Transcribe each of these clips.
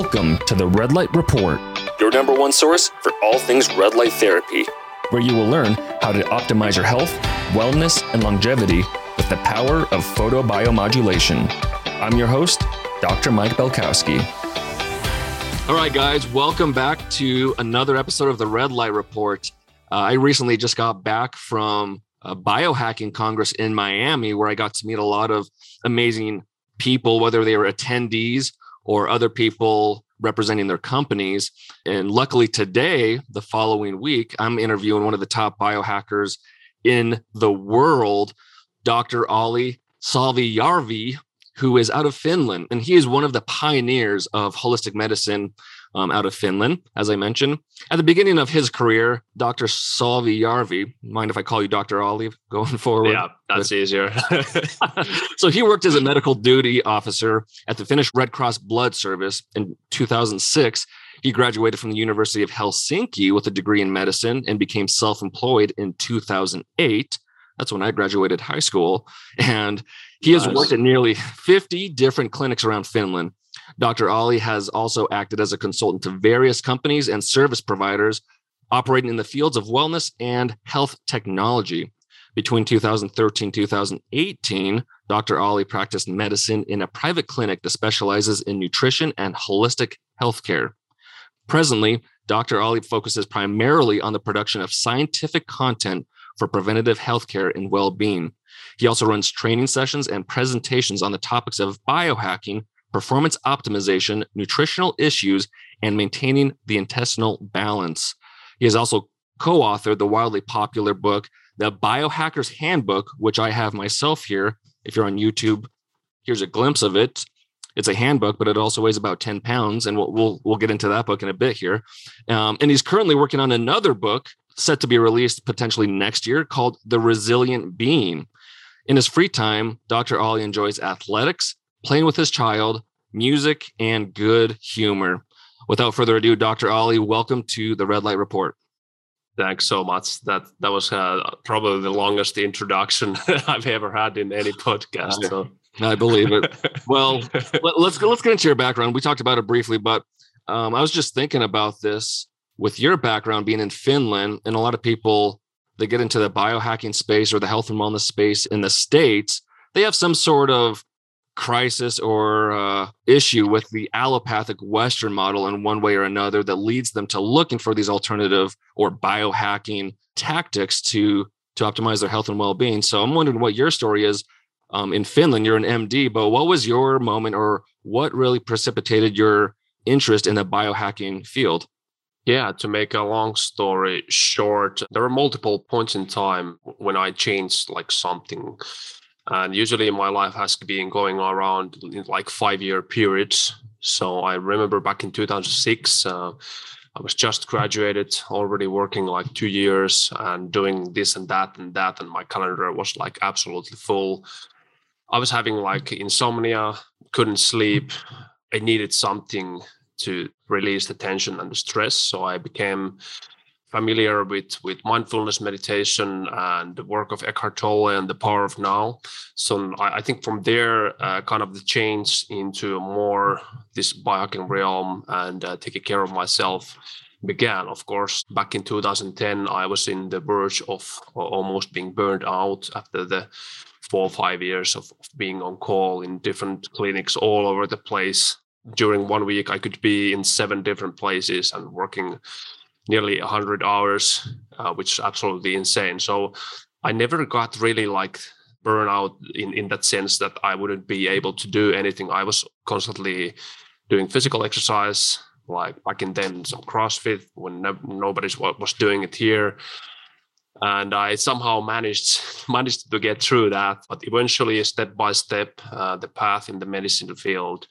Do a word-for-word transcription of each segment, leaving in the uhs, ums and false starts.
Welcome to the Red Light Report, your number one source for all things red light therapy, where you will learn how to optimize your health, wellness, and longevity with the power of photobiomodulation. I'm your host, Doctor Mike Belkowski. All right, guys, welcome back to another episode of the Red Light Report. Uh, I recently just got back from a biohacking congress in Miami, where I got to meet a lot of amazing people, whether they were attendees or other people representing their companies. And luckily today, the following week, I'm interviewing one of the top biohackers in the world, Doctor Olli Sovijärvi, who is out of Finland. And he is one of the pioneers of holistic medicine um, out of Finland, as I mentioned. At the beginning of his career, Doctor Sovijärvi, mind if I call you Doctor Olli going forward? Yeah, that's easier. So he worked as a medical duty officer at the Finnish Red Cross Blood Service in two thousand six. He graduated from the University of Helsinki with a degree in medicine and became self-employed in two thousand eight. That's when I graduated high school. And he has worked at nearly fifty different clinics around Finland. Doctor Olli has also acted as a consultant to various companies and service providers operating in the fields of wellness and health technology. Between two thousand thirteen and two thousand eighteen, Doctor Olli practiced medicine in a private clinic that specializes in nutrition and holistic healthcare. Presently, Doctor Olli focuses primarily on the production of scientific content for preventative healthcare and well-being. He also runs training sessions and presentations on the topics of biohacking, performance optimization, nutritional issues, and maintaining the intestinal balance. He has also co-authored the wildly popular book, The Biohacker's Handbook, which I have myself here. If you're on YouTube, here's a glimpse of it. It's a handbook, but it also weighs about ten pounds, and we'll we'll, we'll get into that book in a bit here. Um, and he's currently working on another book set to be released potentially next year called The Resilient Being. In his free time, Doctor Olli enjoys athletics, playing with his child, music, and good humor. Without further ado, Doctor Olli, welcome to the Red Light Report. Thanks so much. That that was uh, probably the longest introduction I've ever had in any podcast. Yeah. So. I believe it. Well, let, let's go, let's get into your background. We talked about it briefly, but um, I was just thinking about this with your background being in Finland, and a lot of people that get into the biohacking space or the health and wellness space in the States, they have some sort of crisis or uh, issue with the allopathic Western model in one way or another that leads them to looking for these alternative or biohacking tactics to, to optimize their health and well-being. So I'm wondering what your story is. Um, in Finland, you're an M D, but what was your moment or what really precipitated your interest in the biohacking field? Yeah, to make a long story short, there were multiple points in time when I changed like something. And usually my life has been going around in like five-year periods. So I remember back in two thousand six, uh, I was just graduated, already working like two years and doing this and that and that. And my calendar was like absolutely full. I was having like insomnia, couldn't sleep. I needed something to release the tension and the stress. So I became familiar with, with mindfulness meditation and the work of Eckhart Tolle and The Power of Now. So I, I think from there, uh, kind of the change into more this biohacking realm and uh, taking care of myself began. Of course, back in two thousand ten, I was in the verge of almost being burned out after the four or five years of being on call in different clinics all over the place. During one week, I could be in seven different places and working nearly one hundred hours, uh, which is absolutely insane. So I never got really like burnout in, in that sense that I wouldn't be able to do anything. I was constantly doing physical exercise, like back in then, some CrossFit, when no, nobody was doing it here. And I somehow managed managed to get through that. But eventually, step by step, uh, the path in the medicine field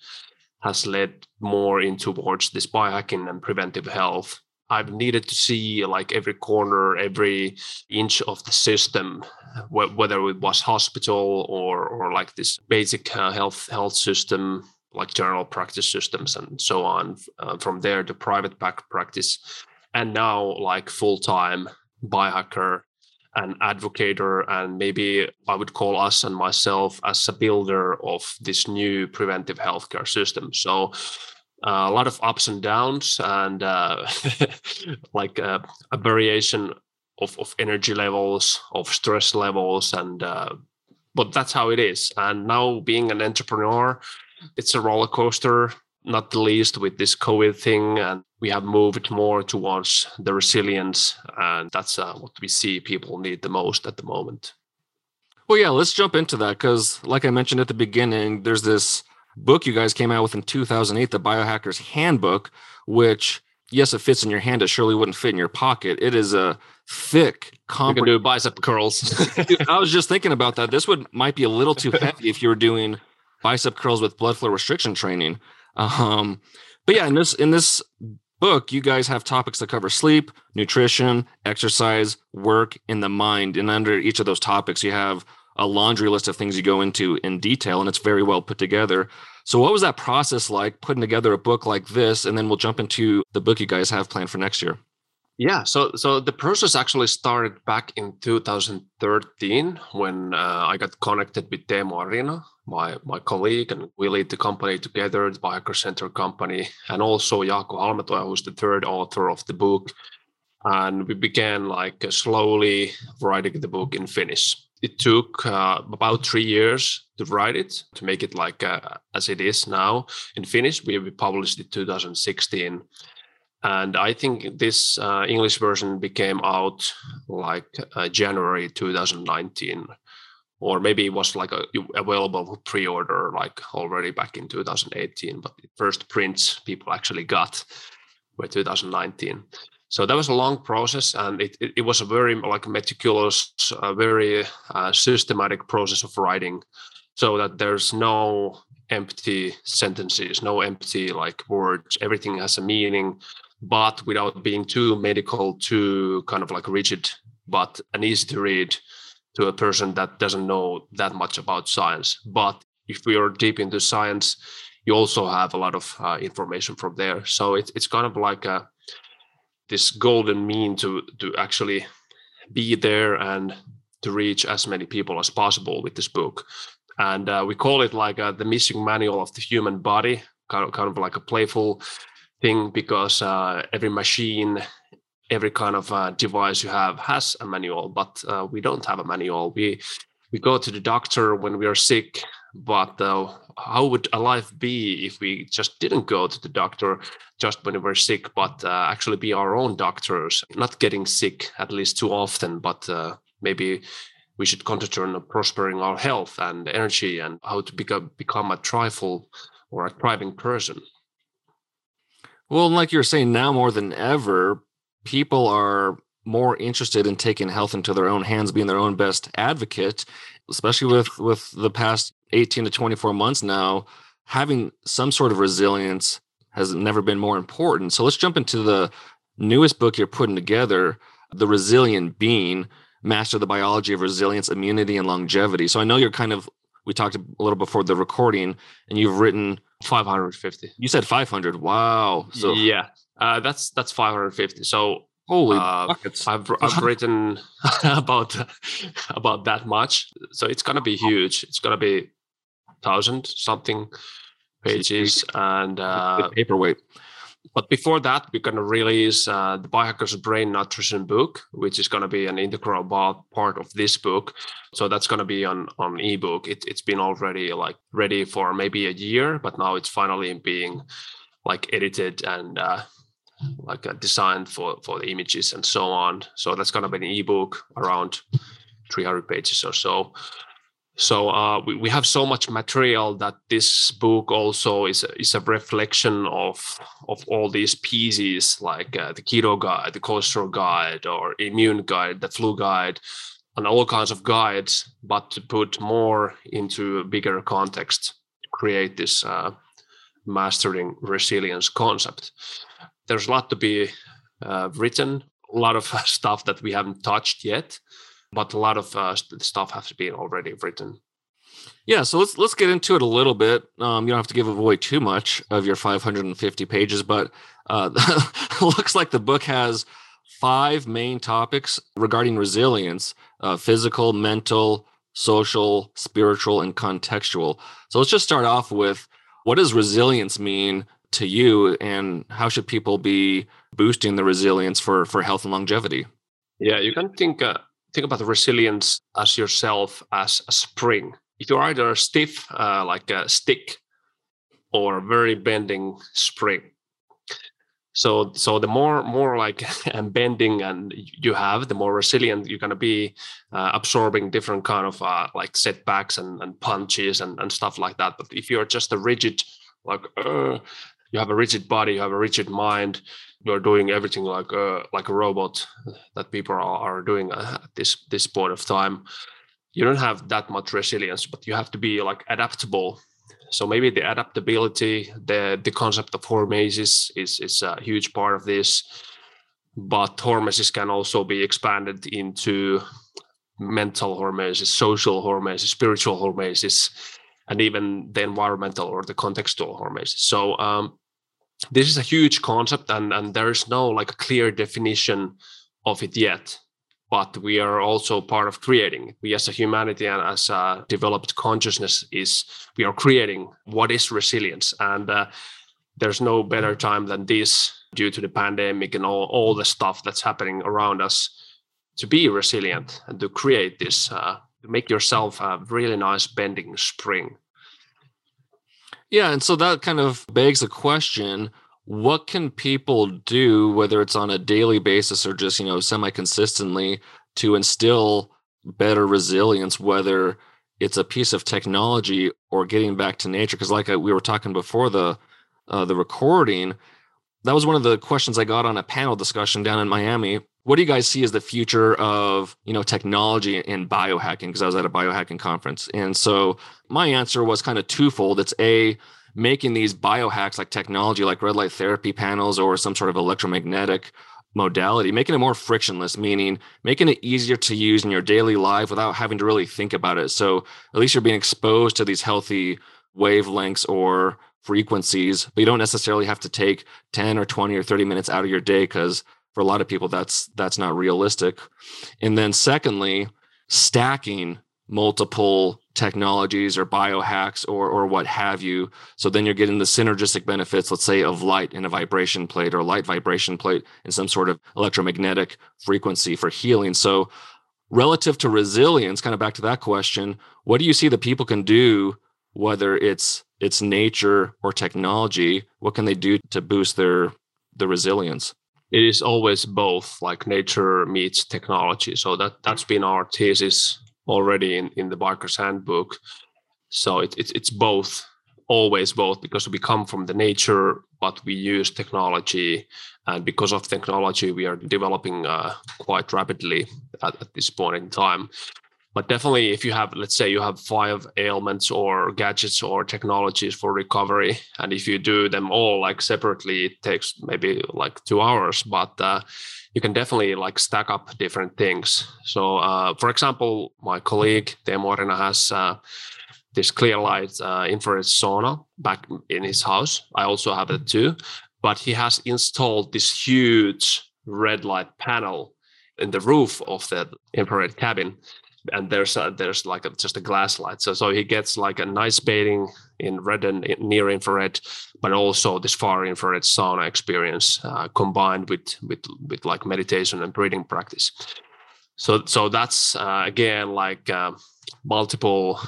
has led more in towards this biohacking and preventive health. I've needed to see like every corner, every inch of the system, wh- whether it was hospital or or like this basic uh, health health system, like general practice systems and so on. Uh, from there, the private back practice, and now like full-time biohacker and advocator, and maybe I would call us and myself as a builder of this new preventive healthcare system. So Uh, a lot of ups and downs, and uh, like uh, a variation of, of energy levels, of stress levels, and uh, but that's how it is. And now being an entrepreneur, it's a roller coaster, not the least with this COVID thing. And we have moved more towards the resilience, and that's uh, what we see people need the most at the moment. Well, yeah, let's jump into that, because like I mentioned at the beginning, there's this book you guys came out with in two thousand eight, The Biohacker's Handbook, which, yes, it fits in your hand. It surely wouldn't fit in your pocket. It is a thick, comprehensive. You can do bicep curls. I was just thinking about that. This would might be a little too heavy if you were doing bicep curls with blood flow restriction training. Um, but yeah, in this in this book, you guys have topics that cover sleep, nutrition, exercise, work, and the mind. And under each of those topics, you have a laundry list of things you go into in detail, and it's very well put together. So what was that process like, putting together a book like this? And then we'll jump into the book you guys have planned for next year. Yeah, so so the process actually started back in two thousand thirteen when uh, I got connected with Teemu Arina, my, my colleague, and we lead the company together, the Biohacker Center Company, and also Jaakko Halmetoja, who's the third author of the book. And we began like slowly writing the book in Finnish. It took uh, about three years to write it, to make it like uh, as it is now in Finnish. We, we published it two thousand sixteen. And I think this uh, English version became out like uh, January two thousand nineteen, or maybe it was like a, available for pre-order like already back in two thousand eighteen. But the first prints people actually got were two thousand nineteen. So that was a long process, and it, it, it was a very like meticulous, uh, very uh, systematic process of writing, so that there's no empty sentences, no empty like words. Everything has a meaning, but without being too medical, too kind of like rigid, but an easy to read to a person that doesn't know that much about science. But if we are deep into science, you also have a lot of uh, information from there. So it, it's kind of like a this golden mean to, to actually be there and to reach as many people as possible with this book. And uh, we call it like uh, the missing manual of the human body, kind of, kind of like a playful thing, because uh, every machine, every kind of uh, device you have has a manual, but uh, we don't have a manual. We we go to the doctor when we are sick, but uh, how would a life be if we just didn't go to the doctor just when we were sick, but uh, actually be our own doctors, not getting sick at least too often, but uh, maybe we should concentrate on prospering our health and energy and how to become, become a trifle or a thriving person. Well, like you're saying, now more than ever, people are more interested in taking health into their own hands, being their own best advocate, especially with, with the past eighteen to twenty-four months now. Having some sort of resilience has never been more important. So let's jump into the newest book you're putting together, The Resilient Being, Master the Biology of Resilience, Immunity, and Longevity. So I know you're kind of, we talked a little before the recording, and you've written five hundred fifty. You said five hundred. Wow. So yeah, uh, that's that's five hundred fifty. So Holy uh, I've I've written about about that much. So it's gonna be huge. It's gonna be thousand something pages and uh, paperweight. But before that, we're gonna release uh, the Biohackers Brain Nutrition book, which is gonna be an integral part of this book. So that's gonna be on on ebook. It it's been already like ready for maybe a year, but now it's finally being like edited and uh, like uh, designed for, for the images and so on. So that's going to be an ebook around three hundred pages or so. So uh, we, we have so much material that this book also is a, is a reflection of of all these pieces, like uh, the keto guide, the cholesterol guide, or immune guide, the flu guide, and all kinds of guides, but to put more into a bigger context to create this uh, mastering resilience concept. There's a lot to be uh, written, a lot of stuff that we haven't touched yet, but a lot of uh, stuff has been already written. Yeah, so let's let's get into it a little bit. Um, you don't have to give away too much of your five hundred fifty pages, but uh, looks like the book has five main topics regarding resilience: uh, physical, mental, social, spiritual, and contextual. So let's just start off with, what does resilience mean to you, and how should people be boosting the resilience for, for health and longevity? Yeah, you can think uh, think about the resilience as yourself as a spring. If you're either stiff, uh, like a stick, or a very bending spring. So, so the more more like bending and you have, the more resilient you're going to be, uh, absorbing different kind of uh, like setbacks and, and punches and, and stuff like that. But if you're just a rigid, like uh, you have a rigid body, you have a rigid mind, you're doing everything like uh, like a robot that people are, are doing at this this point of time, you don't have that much resilience. But you have to be like adaptable. So maybe the adaptability, the, the concept of hormesis is, is a huge part of this, but hormesis can also be expanded into mental hormesis, social hormesis, spiritual hormesis, and even the environmental or the contextual hormesis. So um, this is a huge concept, and, and there is no like a clear definition of it yet, but we are also part of creating. We as a humanity and as a developed consciousness is, we are creating what is resilience. And uh, there's no better time than this, due to the pandemic and all, all the stuff that's happening around us, to be resilient and to create this, uh, to make yourself a really nice bending spring. Yeah, and so that kind of begs the question, what can people do, whether it's on a daily basis or just, you know, semi-consistently, to instill better resilience, whether it's a piece of technology or getting back to nature? Because like we were talking before the uh, the recording, that was one of the questions I got on a panel discussion down in Miami. What do you guys see as the future of, you know, technology and biohacking? Because I was at a biohacking conference. And so my answer was kind of twofold. It's a making these biohacks like technology, like red light therapy panels or some sort of electromagnetic modality, making it more frictionless, meaning making it easier to use in your daily life without having to really think about it. So at least you're being exposed to these healthy wavelengths or frequencies, but you don't necessarily have to take ten or twenty or thirty minutes out of your day, because for a lot of people, that's that's not realistic. And then secondly, stacking multiple technologies or biohacks or or what have you. So then you're getting the synergistic benefits, let's say, of light in a vibration plate or light vibration plate and some sort of electromagnetic frequency for healing. So relative to resilience, kind of back to that question, what do you see that people can do, whether it's it's nature or technology? What can they do to boost their the resilience? It is always both, like nature meets technology. So that that's been our thesis already in, in the Biker's Handbook. So it, it, it's both, always both, because we come from the nature, but we use technology. And because of technology, we are developing uh, quite rapidly at, at this point in time. But definitely, if you have, let's say you have five ailments or gadgets or technologies for recovery, and if you do them all like separately, it takes maybe like two hours. But uh, you can definitely like stack up different things. So, uh, for example, my colleague Teemu Arina has uh, this Clearlight uh, infrared sauna back in his house. I also have it too, but he has installed this huge red light panel in the roof of the infrared cabin. And there's a, there's like a, just a glass light, so so he gets like a nice bathing in red and near infrared, but also this far infrared sauna experience uh, combined with with with like meditation and breathing practice. So so that's uh, again like uh, multiple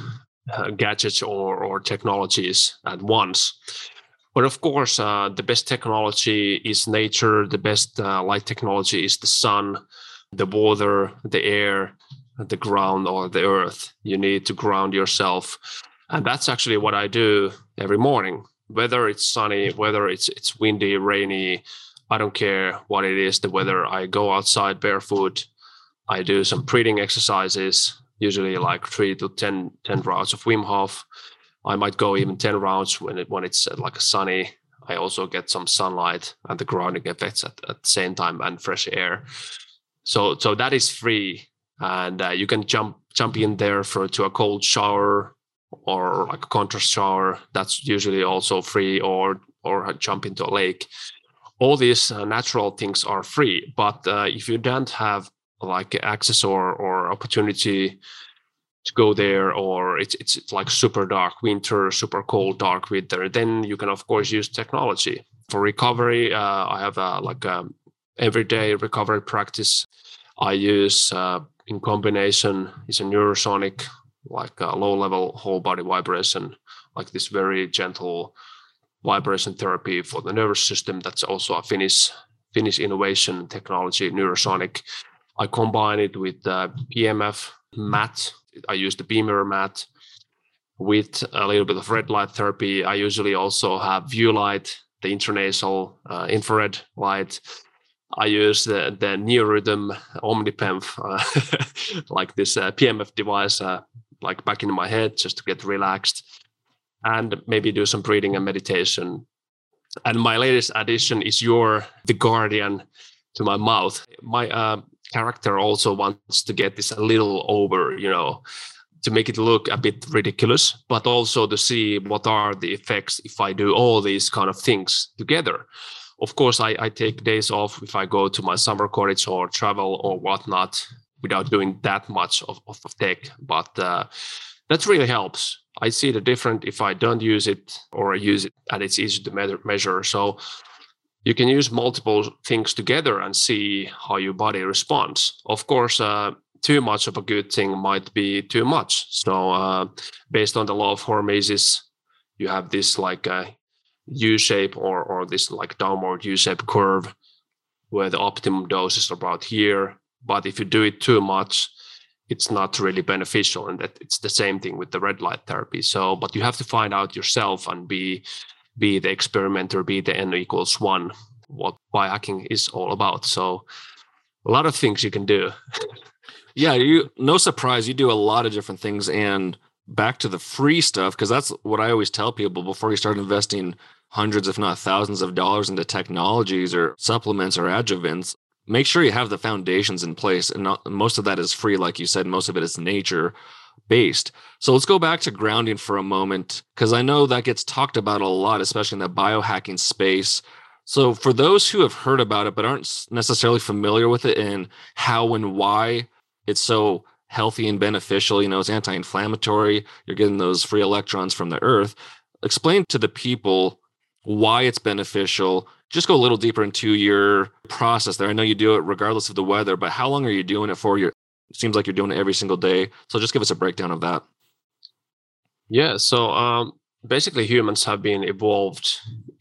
uh, gadgets or or technologies at once. But of course, uh, the best technology is nature. The best uh, light technology is the sun, the water, the air, the ground or the earth. You need to ground yourself. And that's actually what I do every morning, whether it's sunny, whether it's it's windy, rainy, I don't care what it is, the weather. I go outside barefoot. I do some breathing exercises, usually like three to ten rounds of Wim Hof. I might go even ten rounds when it when it's like sunny. I also get some sunlight and the grounding effects at, at the same time, and fresh air. So so that is free. And uh, you can jump jump in there for to a cold shower or like a contrast shower. That's usually also free, or or jump into a lake. All these uh, natural things are free. But uh, if you don't have like access or or opportunity to go there, or it's, it's it's like super dark winter, super cold, dark winter. Then you can of course use technology for recovery. Uh, I have a, like a everyday recovery practice. I use uh, in combination is a Neurosonic, like a low level whole body vibration, like this very gentle vibration therapy for the nervous system. That's also a Finnish Finnish innovation technology, Neurosonic. I combine it with uh, P E M F mat. I use the Beamer mat with a little bit of red light therapy. I usually also have Vielight, the intranasal uh, infrared light. I use the, the Neorythm Omni P E M F, uh, like this uh, P M F device, uh, like back in my head, just to get relaxed and maybe do some breathing and meditation. And my latest addition is your The Guardian to my mouth. My uh, character also wants to get this a little over, you know, to make it look a bit ridiculous, but also to see what are the effects if I do all these kind of things together. Of course, I, I take days off if I go to my summer cottage or travel or whatnot without doing that much of, of tech, but uh, that really helps. I see the difference if I don't use it or I use it and it's easy to measure. So you can use multiple things together and see how your body responds. Of course, uh, too much of a good thing might be too much. So uh, based on the law of hormesis, you have this like a U-shape or or this like downward U-shape curve where the optimum dose is about here. But if you do it too much, it's not really beneficial, and that it's the same thing with the red light therapy. So, but you have to find out yourself and be be the experimenter, be the N equals one, what biohacking is all about. So a lot of things you can do. Yeah, you no surprise, you do a lot of different things. And back to the free stuff, because that's what I always tell people before you start investing hundreds, if not thousands of dollars into technologies or supplements or adjuvants. Make sure you have the foundations in place. And not, most of that is free. Like you said, most of it is nature based. So let's go back to grounding for a moment, because I know that gets talked about a lot, especially in the biohacking space. So for those who have heard about it, but aren't necessarily familiar with it and how and why it's so healthy and beneficial, you know, it's anti-inflammatory. You're getting those free electrons from the earth. Explain to the people why it's beneficial. Just go a little deeper into your process there. I know you do it regardless of the weather, but how long are you doing it for? Your, it seems like you're doing it every single day. So just give us a breakdown of that. Yeah, so um, basically humans have been evolved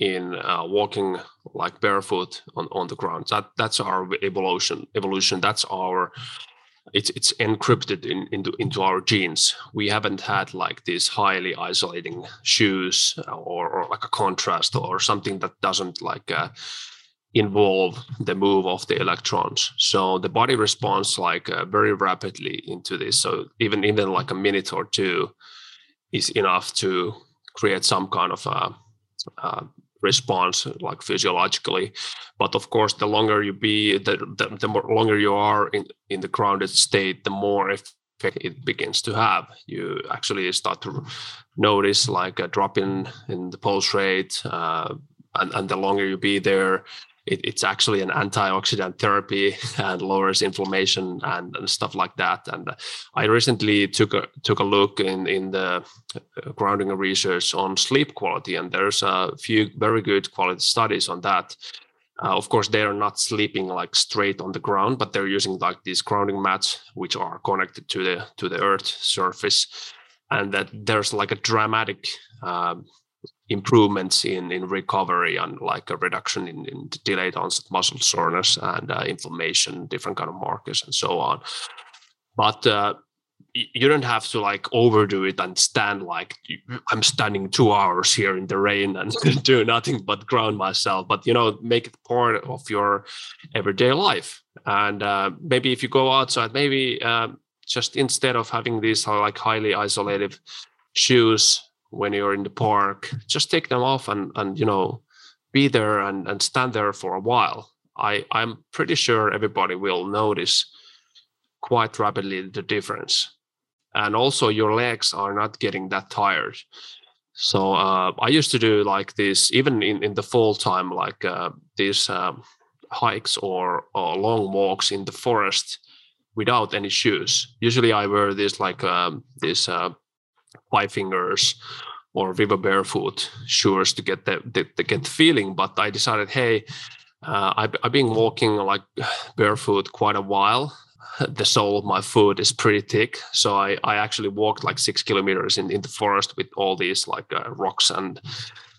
in uh, walking like barefoot on, on the ground. That That's our evolution. Evolution. That's our... It's it's encrypted in, into into our genes. We haven't had like these highly isolating shoes or, or like a contrast or something that doesn't like uh, involve the move of the electrons. So the body responds like uh, very rapidly into this. So even even like a minute or two is enough to create some kind of a, a response like physiologically. But of course, the longer you be, the, the, the more longer you are in, in the grounded state, the more effect it begins to have. You actually start to notice like a drop in, in the pulse rate. Uh, and, and the longer you be there, it, it's actually an antioxidant therapy and lowers inflammation and, and stuff like that. And I recently took a, took a look in, in the grounding research on sleep quality, and there's a few very good quality studies on that. Uh, of course, they are not sleeping like straight on the ground, but they're using like these grounding mats, which are connected to the to the earth surface, and that there's like a dramatic uh, improvements in, in recovery and like a reduction in, in delayed onset muscle soreness and uh, inflammation, different kind of markers and so on. But uh, you don't have to like overdo it and stand like I'm standing two hours here in the rain and do nothing but ground myself. But, you know, make it part of your everyday life. And uh, maybe if you go outside, maybe uh, just instead of having these like highly isolated shoes when you're in the park, just take them off and, and you know, be there and, and stand there for a while. I, I'm pretty sure everybody will notice quite rapidly the difference. And also your legs are not getting that tired. So uh, I used to do like this, even in, in the fall time, like uh, these um, hikes or, or long walks in the forest without any shoes. Usually I wear these like um, these uh, Five Fingers or Viva Barefoot shoes to get the, the, the get the feeling. But I decided, hey, uh, I, I've been walking like barefoot quite a while. The sole of my foot is pretty thick. So I, I actually walked like six kilometers in, in the forest with all these like uh, rocks and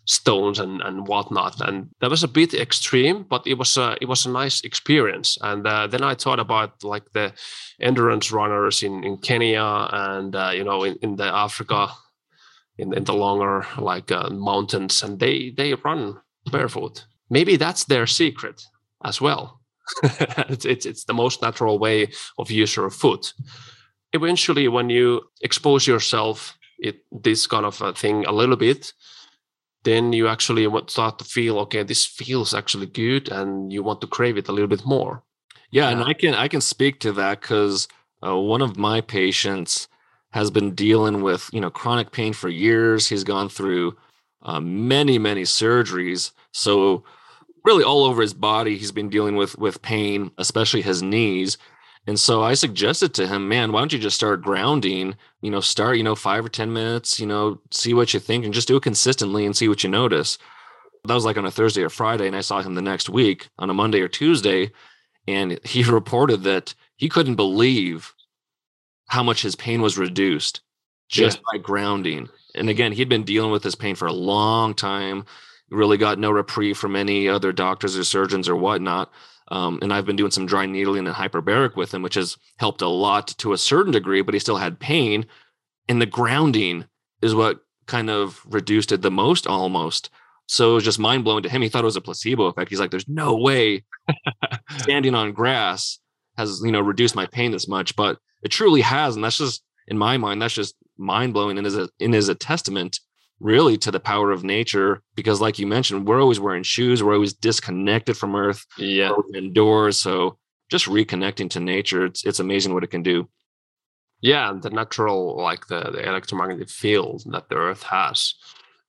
stones and, and whatnot. And that was a bit extreme, but it was a, it was a nice experience. And uh, then I thought about like the endurance runners in, in Kenya and, uh, you know, in, in the Africa, in, in the longer like uh, mountains, and they, they run barefoot. Maybe that's their secret as well. it's, it's it's the most natural way of use your foot. Eventually, when you expose yourself it this kind of a thing a little bit, then you actually start to feel, okay, this feels actually good, and you want to crave it a little bit more. Yeah, yeah. And I can I can speak to that because uh, one of my patients has been dealing with you know chronic pain for years. He's gone through uh, many many surgeries, so. Really all over his body, he's been dealing with with pain, especially his knees. And so I suggested to him, man, why don't you just start grounding, you know, start, you know, five or ten minutes, you know, see what you think and just do it consistently and see what you notice. That was like on a Thursday or Friday. And I saw him the next week on a Monday or Tuesday. And he reported that he couldn't believe how much his pain was reduced just yeah. by grounding. And again, he'd been dealing with this pain for a long time. Really got no reprieve from any other doctors or surgeons or whatnot. Um, and I've been doing some dry needling and hyperbaric with him, which has helped a lot to a certain degree, but he still had pain. And the grounding is what kind of reduced it the most almost. So it was just mind blowing to him. He thought it was a placebo effect. He's like, there's no way standing on grass has, you know, reduced my pain this much, but it truly has. And that's just, in my mind, that's just mind blowing and is a, and is a testament really to the power of nature, because like you mentioned, we're always wearing shoes. We're always disconnected from earth, yeah. indoors. So just reconnecting to nature, it's it's amazing what it can do. Yeah, the natural, like the, the electromagnetic field that the earth has,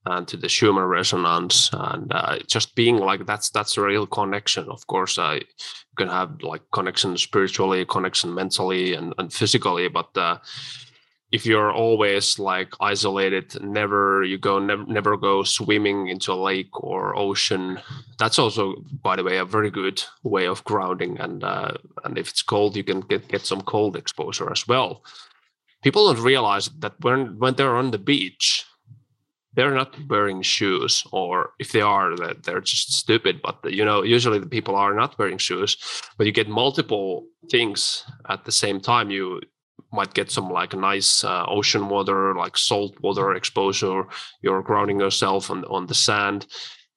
and to the Schumann resonance, and uh, just being like, that's that's a real connection. Of course, uh, you can have like connection spiritually, connection mentally and, and physically, but uh, if you're always like isolated, never you go, never, never go swimming into a lake or ocean. That's also, by the way, a very good way of grounding. And uh, and if it's cold, you can get, get some cold exposure as well. People don't realize that when when they're on the beach, they're not wearing shoes, or if they are, that they're just stupid. But you know, usually the people are not wearing shoes. But you get multiple things at the same time. You might get some like nice uh, ocean water, like salt water exposure. You're grounding yourself on, on the sand,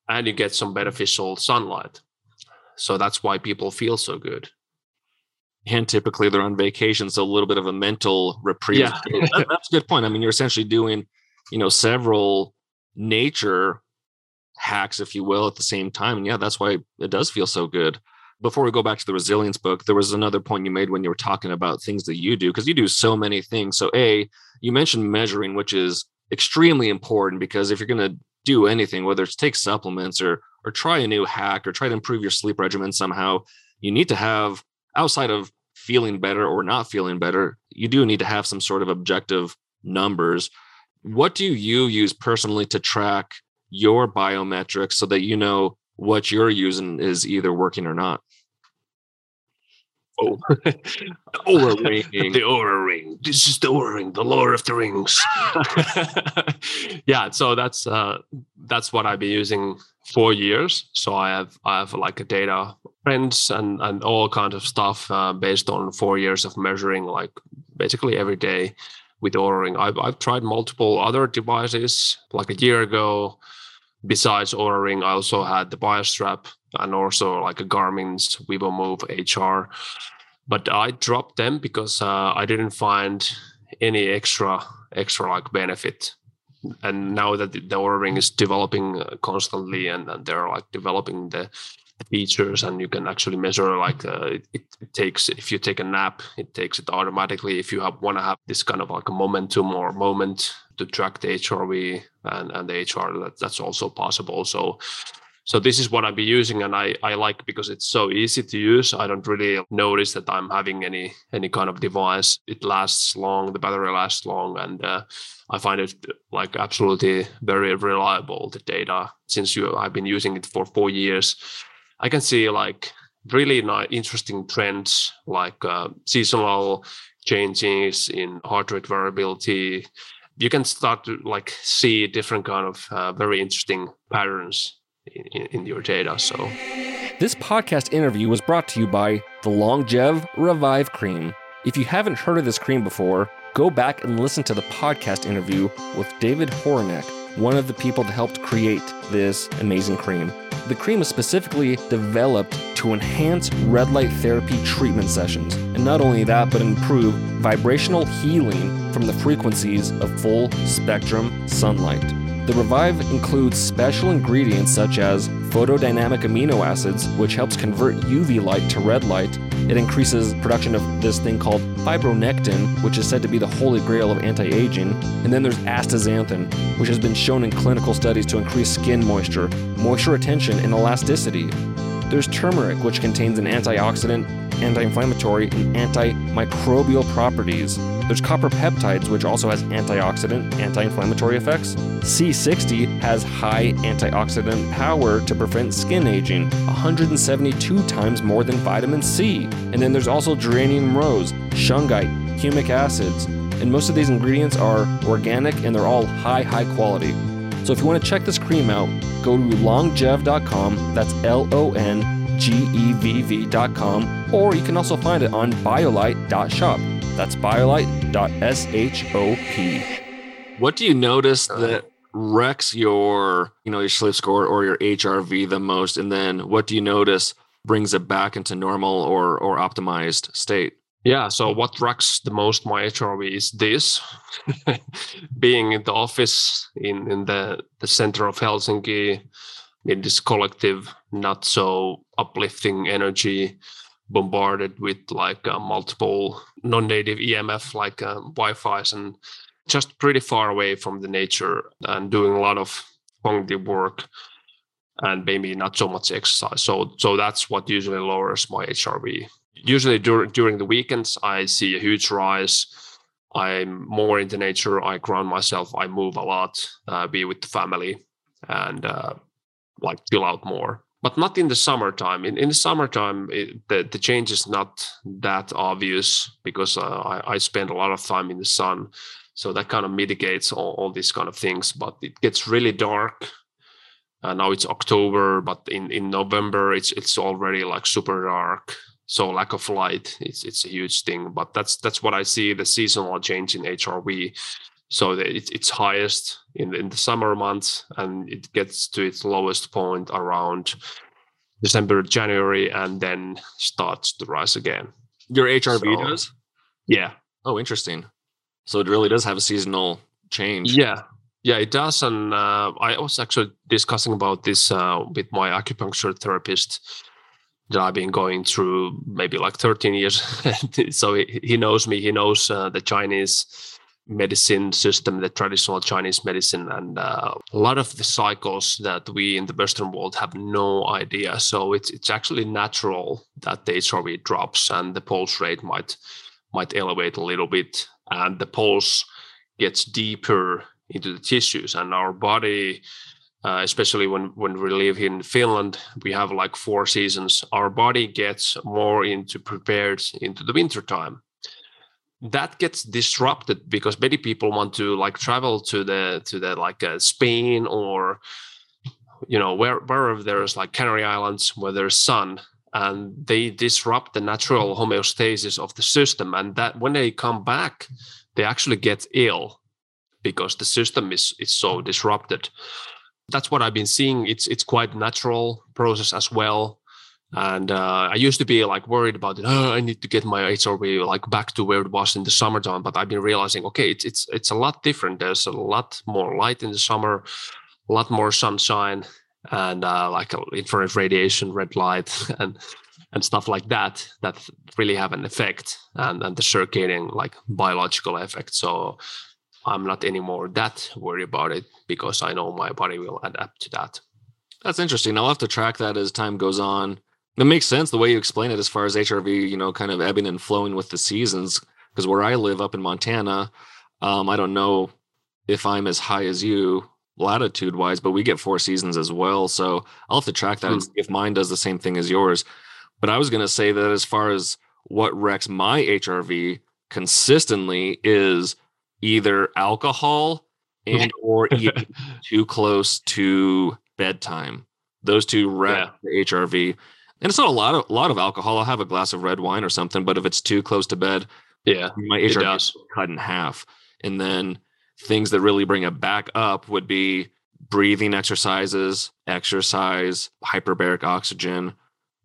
and you get some beneficial sunlight. So that's why people feel so good. And typically they're on vacation, so a little bit of a mental reprieve. Yeah. that, that's a good point. I mean, you're essentially doing, you know, several nature hacks, if you will, at the same time. And yeah, that's why it does feel so good. Before we go back to the resilience book, there was another point you made when you were talking about things that you do, because you do so many things. So A, you mentioned measuring, which is extremely important, because if you're going to do anything, whether it's take supplements or or try a new hack or try to improve your sleep regimen somehow, you need to have, outside of feeling better or not feeling better, you do need to have some sort of objective numbers. What do you use personally to track your biometrics so that you know what you're using is either working or not? Oh, the Oura Ring. The Oura Ring. This is the Oura Ring, the Lord of the Rings. Yeah, so that's uh, that's what I've been using for years. So I have I have like a data friends and and all kinds of stuff uh, based on four years of measuring, like basically every day with Oura Ring. I've I've tried multiple other devices. Like a year ago, besides Oura Ring, I also had the BioStrap and also like a Garmin's Vivomove H R. But I dropped them because uh, I didn't find any extra extra like benefit. And now that the Oura Ring is developing constantly, and, and they're like developing the features, and you can actually measure like uh, it, it takes, if you take a nap, it takes it automatically. If you have want to have this kind of like a momentum or moment to track the H R V and, and the H R, that, that's also possible. So So this is what I've been using, and I, I like because it's so easy to use. I don't really notice that I'm having any any kind of device. It lasts long, the battery lasts long, and uh, I find it like absolutely very reliable, the data. Since you, I've been using it for four years, I can see like really nice, interesting trends like uh, seasonal changes in heart rate variability. You can start to like see different kind of uh, very interesting patterns in, in your data. So this podcast interview was brought to you by the Longevv Revive Cream. If you haven't heard of this cream before, go back and listen to the podcast interview with David Horneck, one of the people that helped create this amazing cream. The cream is specifically developed to enhance red light therapy treatment sessions, and not only that, but improve vibrational healing from the frequencies of full spectrum sunlight. The Revive includes special ingredients such as photodynamic amino acids, which helps convert U V light to red light. It increases production of this thing called fibronectin, which is said to be the holy grail of anti-aging. And then there's astaxanthin, which has been shown in clinical studies to increase skin moisture, moisture retention, and elasticity. There's turmeric, which contains an antioxidant, anti-inflammatory, and antimicrobial properties. There's copper peptides, which also has antioxidant, anti-inflammatory effects. C sixty has high antioxidant power to prevent skin aging, one hundred seventy-two times more than vitamin C. And then there's also geranium rose, shungite, humic acids. And most of these ingredients are organic, and they're all high, high quality. So if you want to check this cream out, go to longevv dot com, that's L O N G E V V dot com, or you can also find it on biolight dot shop. That's biolight dot shop. What do you notice that wrecks your, you know, your sleep score or your H R V the most? And then what do you notice brings it back into normal or or optimized state? Yeah, so what wrecks the most my H R V is this. Being in the office in, in the, the center of Helsinki, in this collective, not so uplifting energy, bombarded with like uh, multiple non-native E M F like uh, Wi-Fi's, and just pretty far away from the nature and doing a lot of cognitive work and maybe not so much exercise. So so that's what usually lowers my H R V. Usually dur- during the weekends, I see a huge rise. I'm more into nature. I ground myself. I move a lot, uh, be with the family and uh, like chill out more. But not in the summertime. In in the summertime, it, the, the change is not that obvious because uh, I, I spend a lot of time in the sun. So that kind of mitigates all, all these kind of things. But it gets really dark. Uh, now it's October, but in, in November, it's it's already like super dark. So lack of light, it's it's a huge thing. But that's that's what I see, the seasonal change in H R V. So it, it's highest in the, in the summer months, and it gets to its lowest point around December, January, and then starts to rise again. Your H R V so, does? Yeah. Oh, interesting. So it really does have a seasonal change. Yeah. Yeah, it does. And uh, I was actually discussing about this uh, with my acupuncture therapist that I've been going through maybe like thirteen years. So he, he knows me. He knows uh, the Chinese medicine system, the traditional Chinese medicine, and uh, a lot of the cycles that we in the Western world have no idea. So it's it's actually natural that the H R V drops and the pulse rate might might elevate a little bit, and the pulse gets deeper into the tissues, and our body, uh, especially when when we live in Finland, we have like four seasons. Our body gets more into prepared into the winter time. That gets disrupted because many people want to like travel to the to the like uh, Spain or, you know, where wherever there's like Canary Islands where there's sun, and they disrupt the natural homeostasis of the system, and that when they come back, they actually get ill because the system is is so disrupted. That's what I've been seeing. It's it's quite natural process as well. And uh, I used to be like worried about it. Oh, I need to get my H R V like back to where it was in the summertime. But I've been realizing, okay, it's it's it's a lot different. There's a lot more light in the summer, a lot more sunshine, and uh, like infrared radiation, red light, and and stuff like that that really have an effect, and and the circadian like biological effect. So I'm not anymore that worried about it because I know my body will adapt to that. That's interesting. I'll have to track that as time goes on. That makes sense the way you explain it as far as H R V, you know, kind of ebbing and flowing with the seasons. Because where I live up in Montana, um, I don't know if I'm as high as you latitude wise, but we get four seasons as well. So I'll have to track that hmm. and see if mine does the same thing as yours. But I was going to say that as far as what wrecks my H R V consistently is either alcohol and or eating too close to bedtime. Those two wreck yeah. the H R V. And it's not a lot of a lot of alcohol. I'll have a glass of red wine or something, but if it's too close to bed, yeah, my H R V is cut in half. And then things that really bring it back up would be breathing exercises, exercise, hyperbaric oxygen,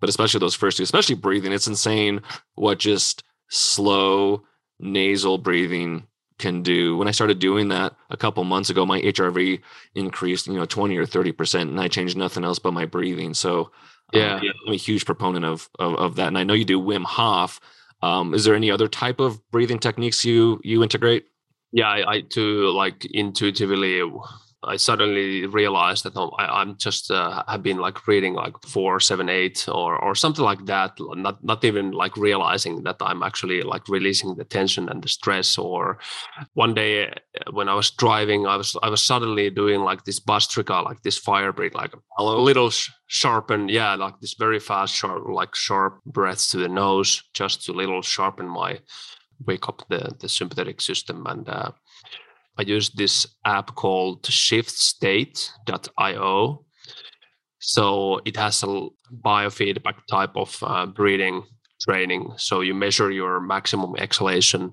but especially those first two, especially breathing. It's insane what just slow nasal breathing can do. When I started doing that a couple months ago, my H R V increased, you know, twenty or thirty percent, and I changed nothing else but my breathing. So yeah, um, yeah I'm a huge proponent of, of, of that. And I know you do Wim Hof. Um, is there any other type of breathing techniques you, you integrate? Yeah, I, I do like intuitively. I suddenly realized that no, I, I'm just uh, have been like reading like four, seven, eight, or or something like that. Not not even like realizing that I'm actually like releasing the tension and the stress. Or one day when I was driving, I was I was suddenly doing like this bastrika, like this fire breath, like a little sh- sharpen, yeah, like this very fast, sharp, like sharp breaths to the nose, just to little sharpen my wake up the the sympathetic system and. Uh, I use this app called shift state dot io. So it has a biofeedback type of uh, breathing training. So you measure your maximum exhalation,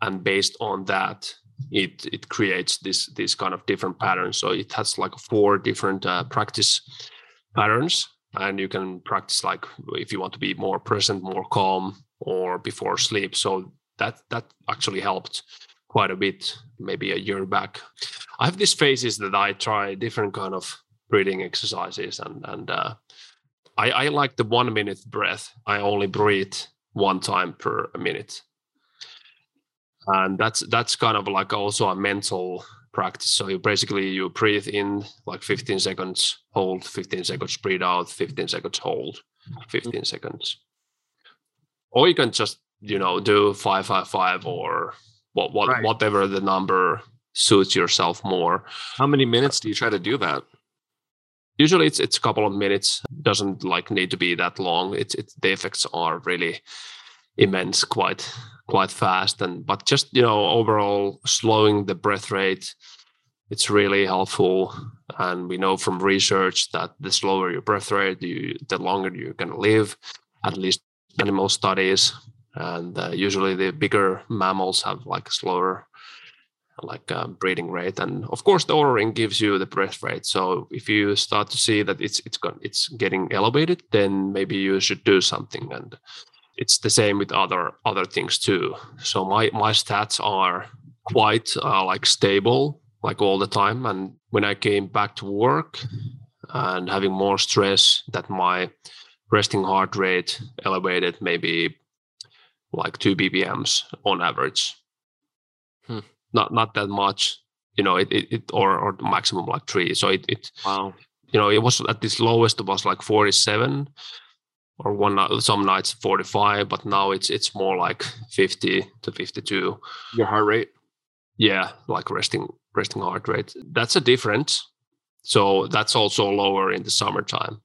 and based on that, it it creates this this kind of different patterns. So it has like four different uh, practice patterns, and you can practice like if you want to be more present, more calm, or before sleep. So that that actually helped quite a bit, maybe a year back. I have these phases that I try different kind of breathing exercises, and and uh, I, I like the one minute breath. I only breathe one time per minute, and that's that's kind of like also a mental practice. So you basically you breathe in like fifteen seconds, hold fifteen seconds, breathe out fifteen seconds, hold fifteen seconds, or you can just you know do five five five or What, what, right. whatever the number suits yourself more. How many minutes do you try to do that? Usually it's it's a couple of minutes. Doesn't like need to be that long. It's it's the effects are really immense, quite quite fast. And but just you know overall slowing the breath rate, it's really helpful. And we know from research that the slower your breath rate, you, the longer you can live. At least animal studies. And uh, usually the bigger mammals have like a slower like um, breathing rate. And of course, the Oura Ring gives you the breath rate. So if you start to see that it's it's it's getting elevated, then maybe you should do something. And it's the same with other other things too. So my, my stats are quite uh, like stable, like all the time. And when I came back to work and having more stress, that my resting heart rate elevated maybe like two B P Ms on average. Hmm. Not not that much, you know, it, it, it or or maximum like three. So it, it wow. you know, it was at this lowest, it was like forty-seven or one some nights forty-five, but now it's it's more like fifty to fifty-two. Your heart rate? Yeah, like resting resting heart rate. That's a difference. So that's also lower in the summertime.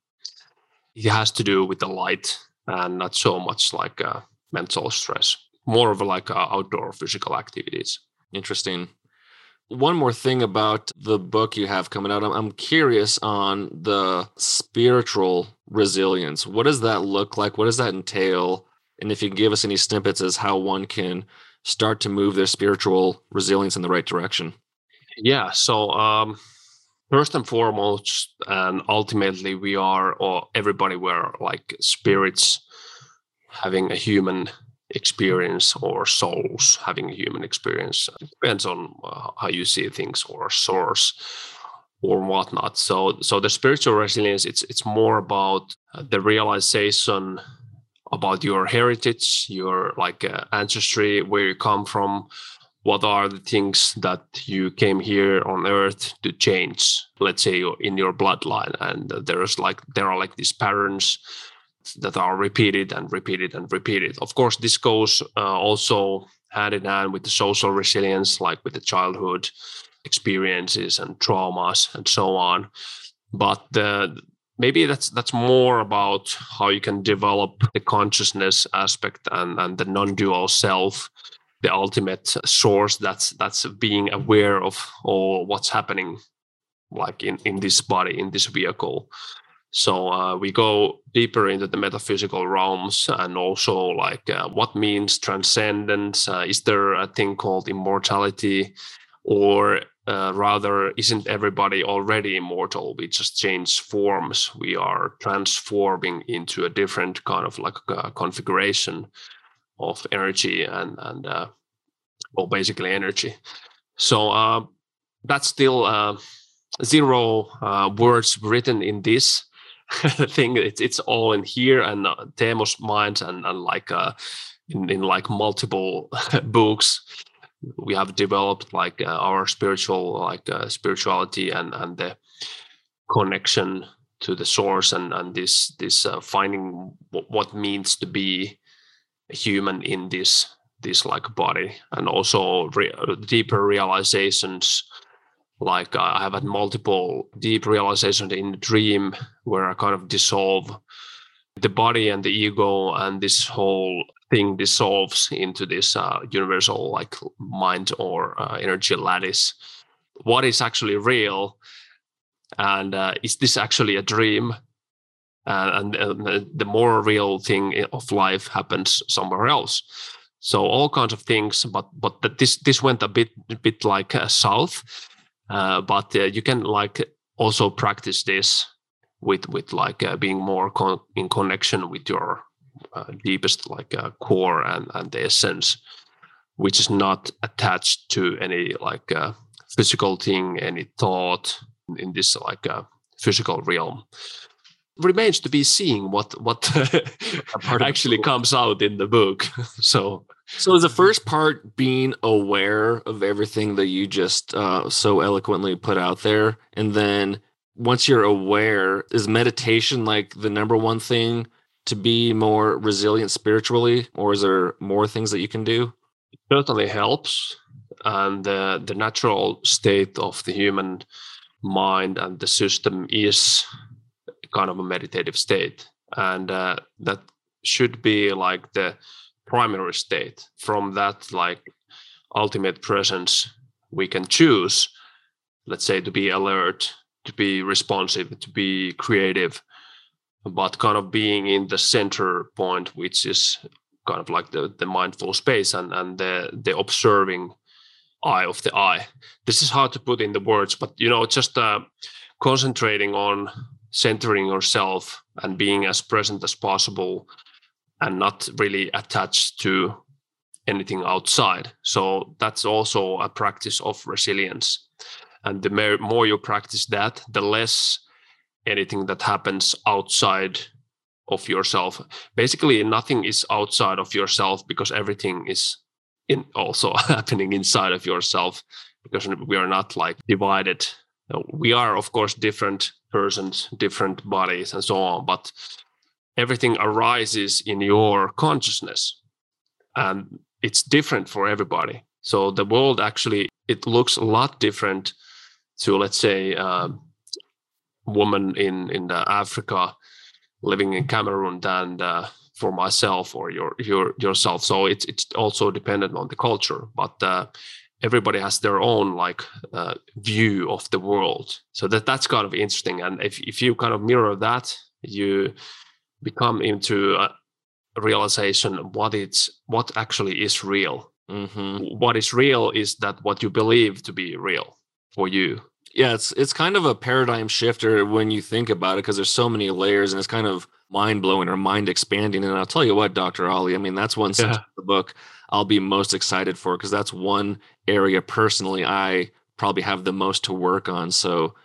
It has to do with the light and not so much like uh, mental stress, more of like uh, outdoor physical activities. Interesting. One more thing about the book you have coming out. I'm, I'm curious on the spiritual resilience. What does that look like? What does that entail? And if you can give us any snippets as how one can start to move their spiritual resilience in the right direction. Yeah. So um, first and foremost, and ultimately we are, or everybody, we're like spirits, having a human experience, or souls having a human experience. It depends on uh, how you see things, or source, or whatnot. So, so the spiritual resilience, it's it's more about the realization about your heritage, your like uh, ancestry, where you come from, what are the things that you came here on Earth to change, let's say in your bloodline? And there's like, there are like these patterns that are repeated and repeated and repeated. Of course, this goes uh, also hand in hand with the social resilience, like with the childhood experiences and traumas and so on. But the, maybe that's that's more about how you can develop the consciousness aspect and, and the non-dual self, the ultimate source that's that's being aware of all what's happening, like in, in this body, in this vehicle. So uh, we go deeper into the metaphysical realms and also like uh, what means transcendence? Uh, is there a thing called immortality? Or uh, rather, isn't everybody already immortal? We just change forms. We are transforming into a different kind of like uh, configuration of energy and, and uh, well, basically energy. So uh, that's still uh, zero uh, words written in this. The thing, it's it's all in here and uh, Teemu's mind and, and like uh, in, in like multiple books, we have developed like uh, our spiritual like uh, spirituality and, and the connection to the source and and this this uh, finding w- what means to be a human in this this like body, and also re- deeper realizations. Like I have had multiple deep realizations in the dream where I kind of dissolve the body and the ego, and this whole thing dissolves into this uh, universal like mind or uh, energy lattice. What is actually real? And uh, is this actually a dream? Uh, and uh, the more real thing of life happens somewhere else. So all kinds of things, but but that this this went a bit a bit like uh, south. Uh, but uh, you can like also practice this with with like uh, being more con- in connection with your uh, deepest like uh, core and, and the essence, which is not attached to any like uh, physical thing, any thought in this like uh, physical realm. Remains to be seen what what actually comes out in the book. So. So the first part being aware of everything that you just uh, so eloquently put out there. And then once you're aware, is meditation like the number one thing to be more resilient spiritually? Or is there more things that you can do? It certainly helps. And uh, the natural state of the human mind and the system is kind of a meditative state. And uh, that should be like the primary state. From that like ultimate presence, we can choose, let's say, to be alert, to be responsive, to be creative, but kind of being in the center point, which is kind of like the, the mindful space and, and the, the observing eye of the eye. This is hard to put in the words, but you know, just uh, concentrating on centering yourself and being as present as possible and not really attached to anything outside. So that's also a practice of resilience. And the more you practice that, the less anything that happens outside of yourself. Basically, nothing is outside of yourself because everything is in also happening inside of yourself, because we are not like divided. We are, of course, different persons, different bodies and so on, but everything arises in your consciousness and it's different for everybody. So the world actually, it looks a lot different to, let's say, a um, woman in, in the Africa living in Cameroon than uh, for myself or your, your yourself. So it's, it's also dependent on the culture, but uh, everybody has their own like uh, view of the world. So that that's kind of interesting. And if, if you kind of mirror that, you become into a realization of what it's what actually is real. Mm-hmm. What is real is that what you believe to be real for you. Yeah, it's it's kind of a paradigm shifter when you think about it, because there's so many layers and it's kind of mind blowing or mind expanding. And I'll tell you what, Doctor Olli, I mean that's one section yeah. of the book I'll be most excited for, because that's one area personally I probably have the most to work on. So.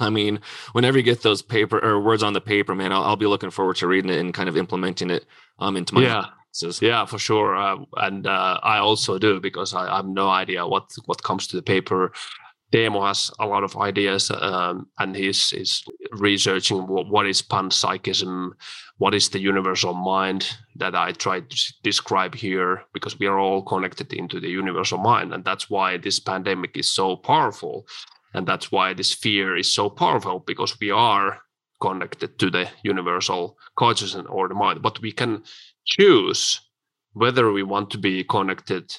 I mean, whenever you get those paper or words on the paper, man, I'll, I'll be looking forward to reading it and kind of implementing it um, into my yeah. So yeah, for sure. Uh, and uh, I also do, because I, I have no idea what, what comes to the paper. Teemu has a lot of ideas, um, and he's, he's researching what, what is panpsychism, what is the universal mind that I try to describe here, because we are all connected into the universal mind. And that's why this pandemic is so powerful. And that's why this fear is so powerful, because we are connected to the universal consciousness or the mind. But we can choose whether we want to be connected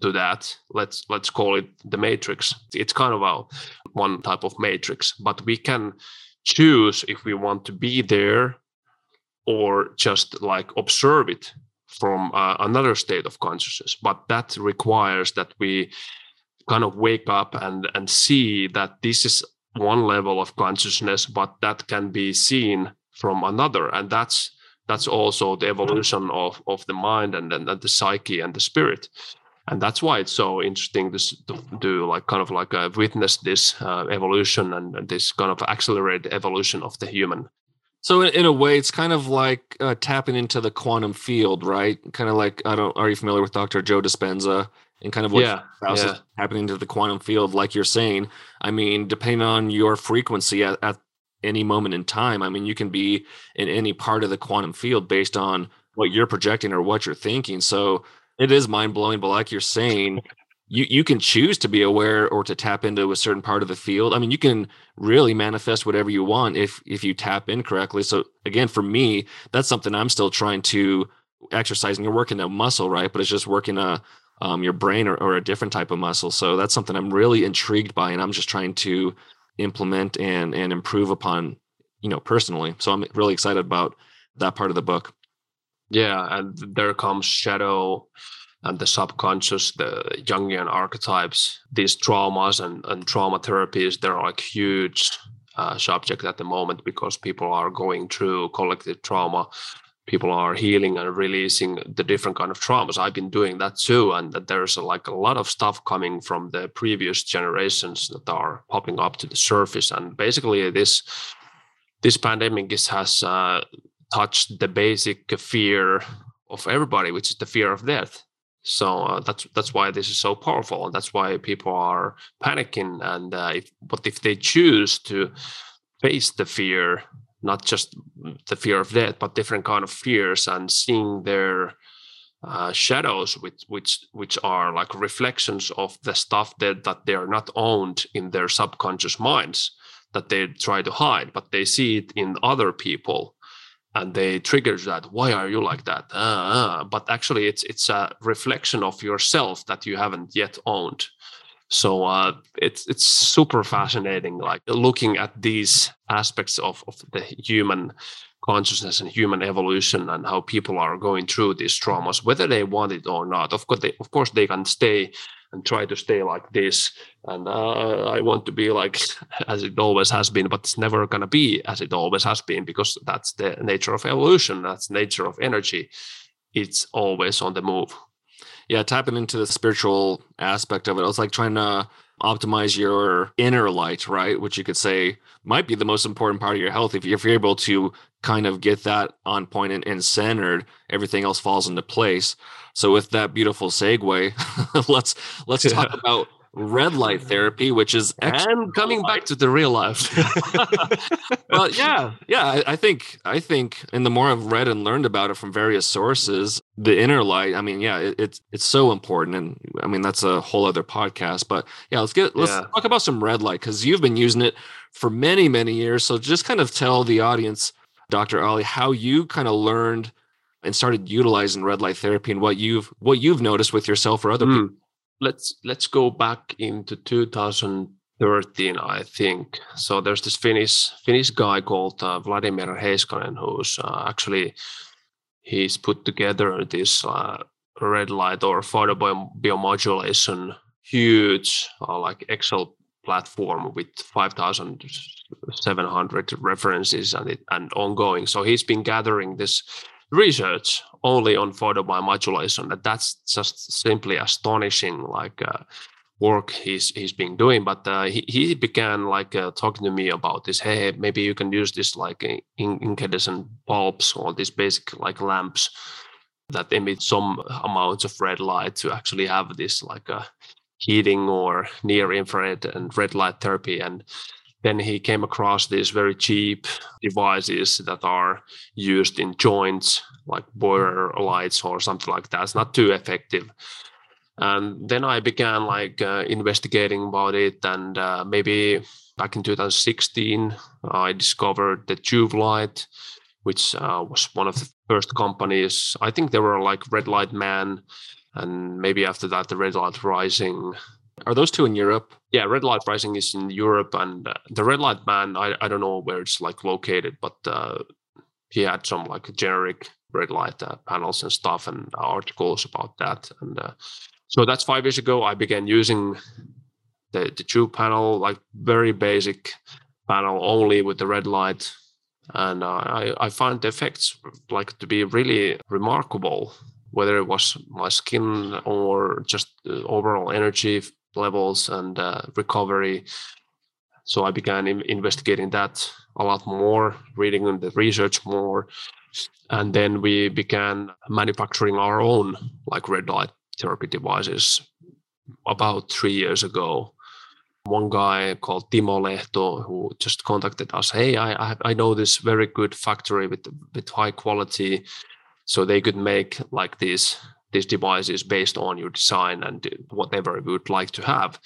to that. Let's let's call it the matrix. It's kind of a one type of matrix, but we can choose if we want to be there or just like observe it from uh, another state of consciousness. But that requires that we kind of wake up and and see that this is one level of consciousness, but that can be seen from another. And that's that's also the evolution of, of the mind and, and, and the psyche and the spirit. And that's why it's so interesting to, to do like kind of like uh, witness this uh, evolution and, and this kind of accelerated evolution of the human. So in, in a way, it's kind of like uh, tapping into the quantum field, right? Kind of like, I don't, are you familiar with Doctor Joe Dispenza? And kind of what's yeah, yeah. happening to the quantum field, like you're saying. I mean, depending on your frequency at, at any moment in time, I mean, you can be in any part of the quantum field based on what you're projecting or what you're thinking. So it is mind-blowing, but like you're saying, you, you can choose to be aware or to tap into a certain part of the field. I mean, you can really manifest whatever you want if if you tap in correctly. So again, for me, that's something I'm still trying to exercise. And you're working a muscle, right? But it's just working a Um, your brain or, or a different type of muscle. So that's something I'm really intrigued by, and I'm just trying to implement and and improve upon, you know, personally. So I'm really excited about that part of the book. Yeah, and there comes shadow and the subconscious, the Jungian archetypes, these traumas and, and trauma therapies. They're like huge uh, subject at the moment, because people are going through collective trauma. People are healing and releasing the different kind of traumas. I've been doing that too. And there's like a lot of stuff coming from the previous generations that are popping up to the surface. And basically this, this pandemic is, has uh, touched the basic fear of everybody, which is the fear of death. So uh, that's that's why this is so powerful. And that's why people are panicking. And uh, if, but if they choose to face the fear, not just the fear of death, but different kind of fears, and seeing their uh, shadows, which which which are like reflections of the stuff that, that they are not owned in their subconscious minds, that they try to hide, but they see it in other people, and they trigger that. Why are you like that? Uh, uh. But actually, it's it's a reflection of yourself that you haven't yet owned. So uh, it's it's super fascinating, like looking at these aspects of, of the human consciousness and human evolution, and how people are going through these traumas, whether they want it or not. Of course, they, of course, they can stay and try to stay like this. And uh, I want to be like as it always has been, but it's never going to be as it always has been, because that's the nature of evolution. That's the nature of energy. It's always on the move. Yeah, tapping into the spiritual aspect of it. I was like trying to optimize your inner light, right? Which you could say might be the most important part of your health. If you're able to kind of get that on point and, and centered, everything else falls into place. So with that beautiful segue, let's let's yeah. talk about red light therapy, which is extra- and coming back to the real life. Well, yeah, yeah. I, I think, I think, and the more I've read and learned about it from various sources, the inner light. I mean, yeah, it, it's it's so important, and I mean that's a whole other podcast. But yeah, let's get let's yeah. talk about some red light, because you've been using it for many many years. So just kind of tell the audience, Doctor Olli, how you kind of learned and started utilizing red light therapy, and what you've what you've noticed with yourself or other mm. people. Let's let's go back into two thousand thirteen, I think. So there's this Finnish Finnish guy called uh, Vladimir Heiskanen, who's uh, actually he's put together this uh, red light or photobiomodulation huge uh, like Excel platform with five thousand seven hundred references and it, and ongoing. So he's been gathering this research only on photobiomodulation, and that's just simply astonishing, like uh, work he's he's been doing. But uh, he he began like uh, talking to me about this. Hey, maybe you can use this like in- incandescent bulbs or these basic like lamps that emit some amounts of red light to actually have this like a heating or near infrared and red light therapy. And then he came across these very cheap devices that are used in joints, like boiler lights or something like that. It's not too effective. And then I began like uh, investigating about it. And uh, maybe back in two thousand sixteen, I discovered the Tube Light, which uh, was one of the first companies. I think there were like Red Light Man, and maybe after that, the Red Light Rising. Are those two in Europe? Yeah, Red Light Rising is in Europe. And uh, the Red Light Man, I, I don't know where it's like located, but uh, he had some like generic red light uh, panels and stuff and articles about that. And uh, so that's five years ago. I began using the, the tube panel, like very basic panel only with the red light. And uh, I, I found the effects like to be really remarkable, whether it was my skin or just overall energy levels and uh, recovery. So I began in- investigating that a lot more, reading the research more. And then we began manufacturing our own like red light therapy devices about three years ago. One guy called Timo Lehto, who just contacted us, hey, I I know this very good factory with with high quality, so they could make like these these devices based on your design and whatever you would like to have.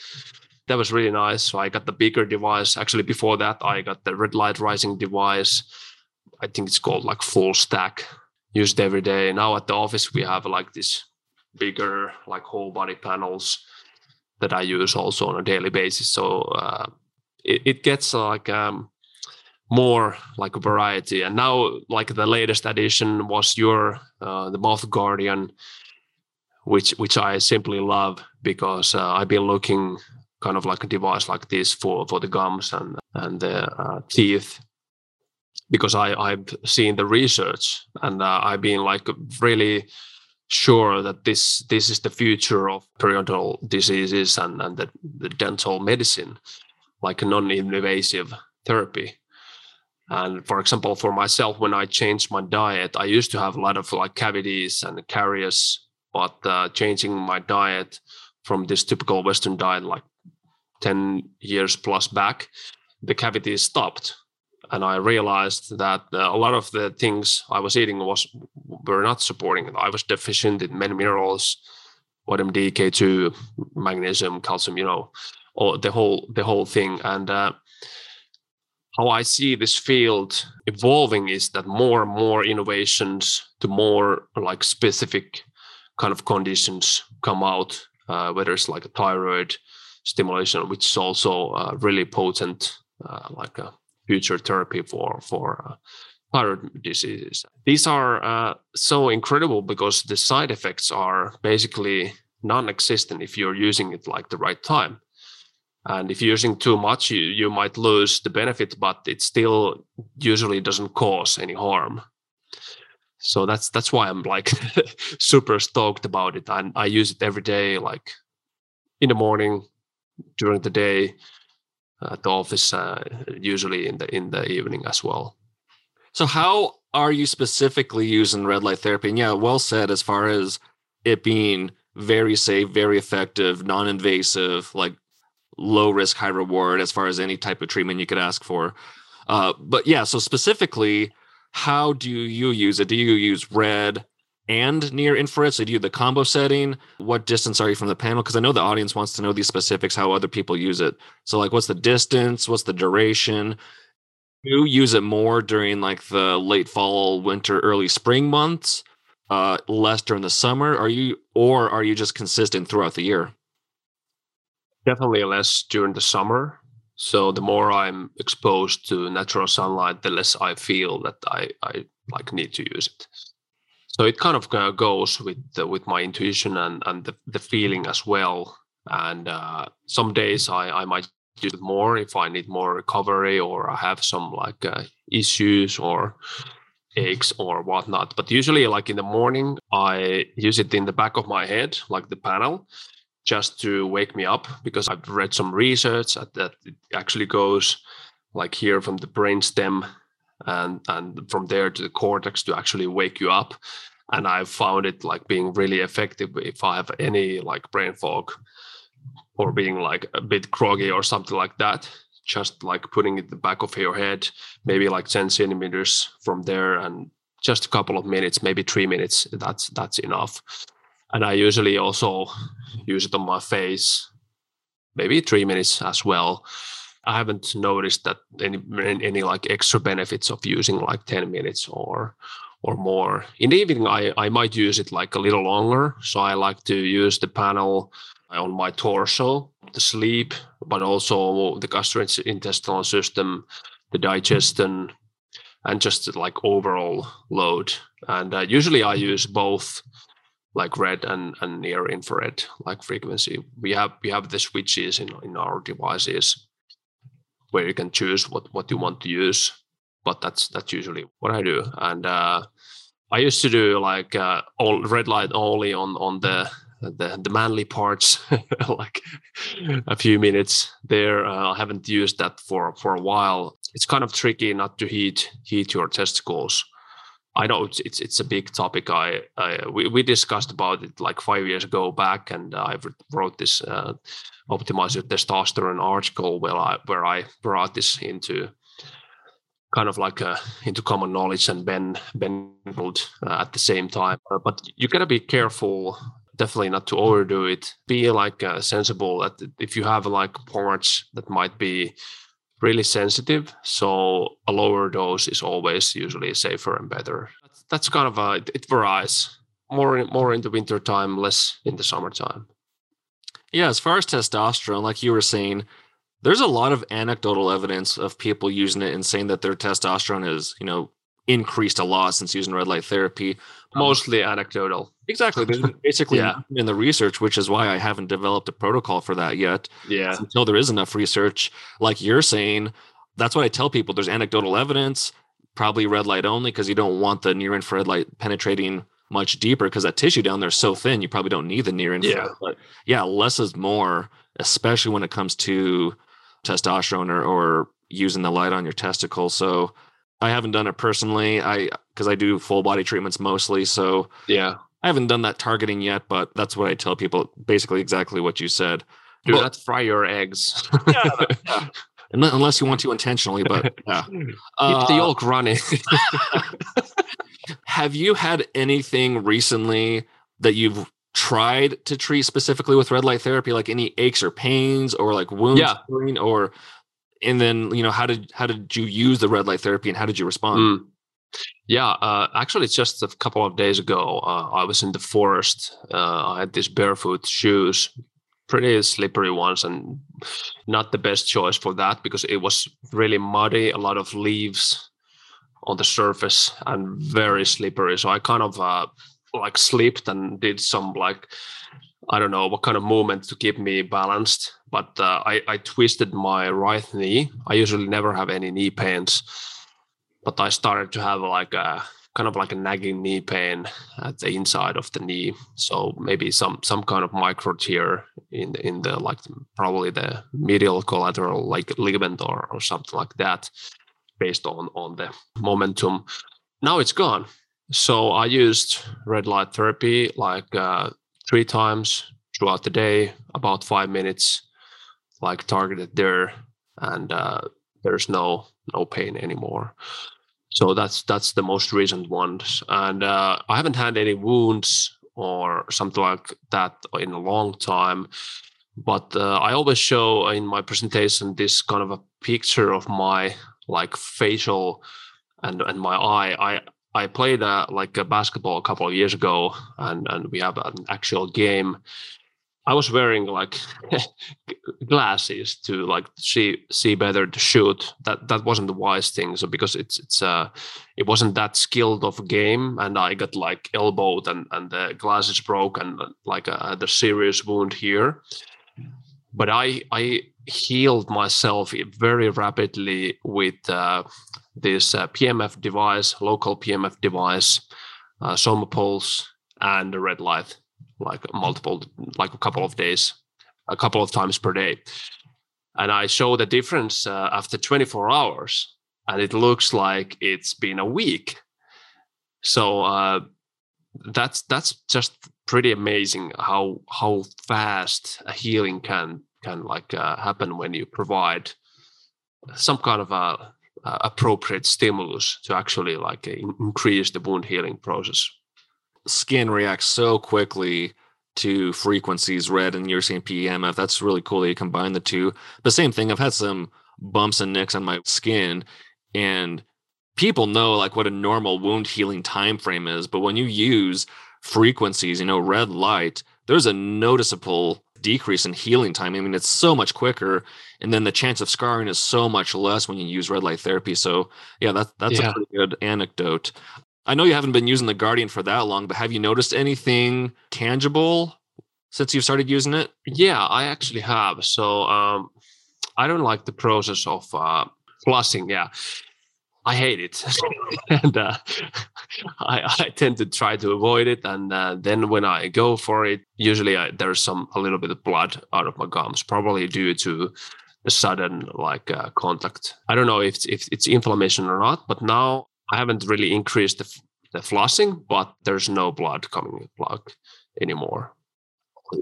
That was really nice. So I got the bigger device. Actually, before that, I got the Red Light Rising device. I think it's called like Full Stack, used every day. Now at the office, we have like these bigger like whole body panels that I use also on a daily basis. So uh, it, it gets like um, more like a variety. And now like the latest addition was your, uh, the Moth Guardian, which which I simply love because uh, I've been looking kind of like a device like this for, for the gums and, and the uh, teeth, because I, I've seen the research and uh, I've been like really sure that this this is the future of periodontal diseases and, and the, the dental medicine, like non-invasive therapy. And for example, for myself, when I changed my diet, I used to have a lot of like cavities and caries, but uh, changing my diet from this typical Western diet, like ten years plus back, the cavities stopped. And I realized that a lot of the things I was eating was were not supporting it. I was deficient in many minerals, vitamin D, K two, magnesium, calcium, you know, or the whole the whole thing. And uh, how I see this field evolving is that more and more innovations to more like specific kind of conditions come out, uh, whether it's like a thyroid stimulation, which is also uh, really potent, uh, like a future therapy for for uh, thyroid diseases. These are uh, so incredible because the side effects are basically non-existent if you're using it like the right time. And if you're using too much, you, you might lose the benefit, but it still usually doesn't cause any harm. So that's that's why I'm like super stoked about it. And I use it every day, like in the morning, during the day, at the office, uh, usually in the in the evening as well. So how are you specifically using red light therapy? And yeah, well said, as far as it being very safe, very effective, non-invasive, like low risk, high reward, as far as any type of treatment you could ask for. Uh, but yeah, so specifically, how do you use it? Do you use red and near infrared? So do you do the combo setting? What distance are you from the panel? Because I know the audience wants to know these specifics, how other people use it. So like, what's the distance? What's the duration? You use it more during like the late fall, winter, early spring months, uh, less during the summer? Are you, or are you just consistent throughout the year? Definitely less during the summer. So the more I'm exposed to natural sunlight, the less I feel that I, I like need to use it. So it kind of goes with the, with my intuition and, and the, the feeling as well. And uh, some days I, I might use it more if I need more recovery or I have some like uh, issues or aches or whatnot. But usually like in the morning, I use it in the back of my head, like the panel, just to wake me up, because I've read some research that it actually goes like here from the brainstem and and from there to the cortex to actually wake you up. And I found it like being really effective if I have any like brain fog or being like a bit groggy or something like that. Just like putting it in the back of your head, maybe like ten centimeters from there, and just a couple of minutes, maybe three minutes. That's that's enough. And I usually also use it on my face, maybe three minutes as well. I haven't noticed that any any like extra benefits of using like ten minutes or or more. In the evening, I, I might use it like a little longer. So I like to use the panel on my torso, the sleep, but also the gastrointestinal system, the digestion, and just like overall load. And uh, usually I use both like red and, and near infrared like frequency. We have we have the switches in, in our devices where you can choose what, what you want to use. But that's that's usually what I do. And uh, I used to do like uh, all red light only on, on the The, the manly parts, like a few minutes there. Uh, I haven't used that for, for a while. It's kind of tricky not to heat heat your testicles. I know it's it's, it's a big topic. I, I we, we discussed about it like five years ago back, and I wrote this uh, Optimize Your Testosterone article where I where I brought this into kind of like a, into common knowledge and Ben Ben uh, at the same time. Uh, but you gotta be careful. Definitely not to overdo it. Be like uh, sensible that if you have like parts that might be really sensitive, so a lower dose is always usually safer and better. That's, that's kind of a, it, it varies more in, more in the winter time, less in the summertime. Yeah, as far as testosterone, like you were saying, there's a lot of anecdotal evidence of people using it and saying that their testosterone is, you know, increased a lot since using red light therapy. Mostly um, anecdotal. Exactly. Basically yeah. In the research, which is why I haven't developed a protocol for that yet. Yeah. So until there is enough research, like you're saying, that's what I tell people. There's anecdotal evidence, probably red light only, because you don't want the near infrared light penetrating much deeper because that tissue down there is so thin, you probably don't need the near infrared. Yeah. But yeah, less is more, especially when it comes to testosterone or, or using the light on your testicle. So I haven't done it personally. I because I do full body treatments mostly. So yeah, I haven't done that targeting yet, but that's what I tell people. Basically, exactly what you said. Do but, not fry your eggs. Yeah, yeah. Unless you want to intentionally, but yeah. Keep uh, the yolk running. Have you had anything recently that you've tried to treat specifically with red light therapy, like any aches or pains, or like wounds, yeah. or? And then, you know, how did how did you use the red light therapy and how did you respond? Mm. Yeah, uh, actually, it's just a couple of days ago, uh, I was in the forest. Uh, I had these barefoot shoes, pretty slippery ones, and not the best choice for that because it was really muddy, a lot of leaves on the surface and very slippery. So I kind of uh, like slipped and did some like, I don't know what kind of movement to keep me balanced, but uh, I, I twisted my right knee. I usually never have any knee pains, but I started to have like a kind of like a nagging knee pain at the inside of the knee. So maybe some some kind of micro tear in the, in the like probably the medial collateral like ligament or, or something like that, based on on the momentum. Now it's gone. So I used red light therapy like. Uh, three times throughout the day, about five minutes, like targeted there, and uh, there's no no pain anymore. So that's that's the most recent ones. And uh, I haven't had any wounds or something like that in a long time. But uh, I always show in my presentation this kind of a picture of my like facial and, and my eye. I I played uh, like a basketball a couple of years ago, and, and we have an actual game. I was wearing like glasses to like see see better to shoot. That that wasn't the wise thing. So because it's it's uh it wasn't that skilled of a game, and I got like elbowed and, and the glasses broke and like a, the serious wound here. But I I healed myself very rapidly with. Uh, This uh, P M F device, local P M F device, uh, somapulse, and a red light, like multiple, like a couple of days, a couple of times per day, and I show the difference uh, after twenty-four hours, and it looks like it's been a week. So uh, that's that's just pretty amazing how how fast a healing can can like uh, happen when you provide some kind of a, a appropriate stimulus to actually like in- increase the wound healing process. Skin reacts so quickly to frequencies, red and European P E M F. That's really cool that you combine the two. But same thing, I've had some bumps and nicks on my skin, and people know like what a normal wound healing time frame is. But when you use frequencies, you know, red light, there's a noticeable decrease in healing time. I mean, it's so much quicker, and then the chance of scarring is so much less when you use red light therapy. So yeah, that, that's yeah. a pretty good anecdote. I know you haven't been using the Guardian for that long, but have you noticed anything tangible since you've started using it? Yeah, I actually have. So um, I don't like the process of uh, flushing. Yeah, I hate it. and uh, I, I tend to try to avoid it. And uh, then when I go for it, usually I, there's some a little bit of blood out of my gums, probably due to the sudden like uh, contact. I don't know if it's, if it's inflammation or not, but now I haven't really increased the, the flossing, but there's no blood coming blood anymore.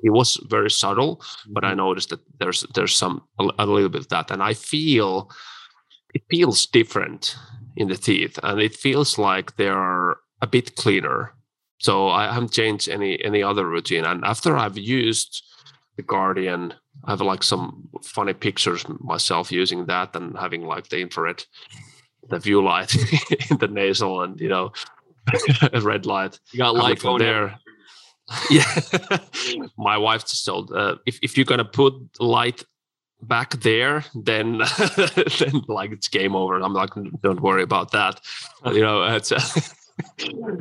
It was very subtle, but I noticed that there's there's some a little bit of that, and I feel it feels different in the teeth, and it feels like they are a bit cleaner. So I haven't changed any any other routine, and after I've used the Guardian, I have like some funny pictures myself using that and having like the infrared. The view light in the nasal, and you know, red light. You got light from there. Yeah, my wife just told uh, if if you're gonna put light back there, then then like it's game over. I'm like, don't worry about that. You know, it's, uh,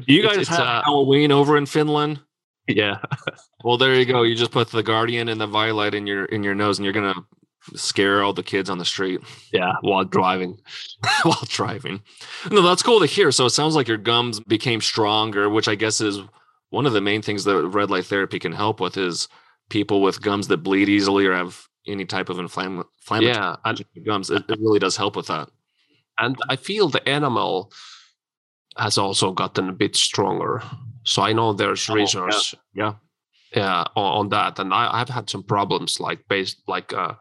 you guys it's, have uh, Halloween over in Finland. Yeah. Well, there you go. You just put the Guardian and the Vielight in your in your nose, and you're gonna scare all the kids on the street. Yeah, while driving. while driving. No, that's cool to hear. So it sounds like your gums became stronger, which I guess is one of the main things that red light therapy can help with is people with gums that bleed easily or have any type of inflammatory yeah, and, gums. It, it really does help with that. And I feel the enamel has also gotten a bit stronger. So I know there's oh, research yeah. Yeah. yeah, on that. And I, I've had some problems like based like uh,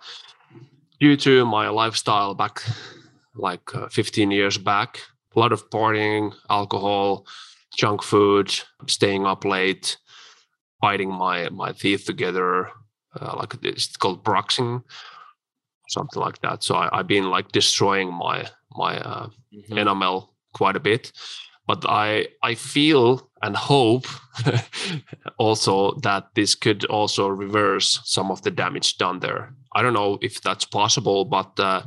due to my lifestyle back like uh, fifteen years back, a lot of partying, alcohol, junk food, staying up late, biting my, my teeth together, uh, like it's called bruxing, something like that. So I, I've been like destroying my my uh, mm-hmm. enamel quite a bit, but I I feel and hope also that this could also reverse some of the damage done there. I don't know if that's possible, but uh,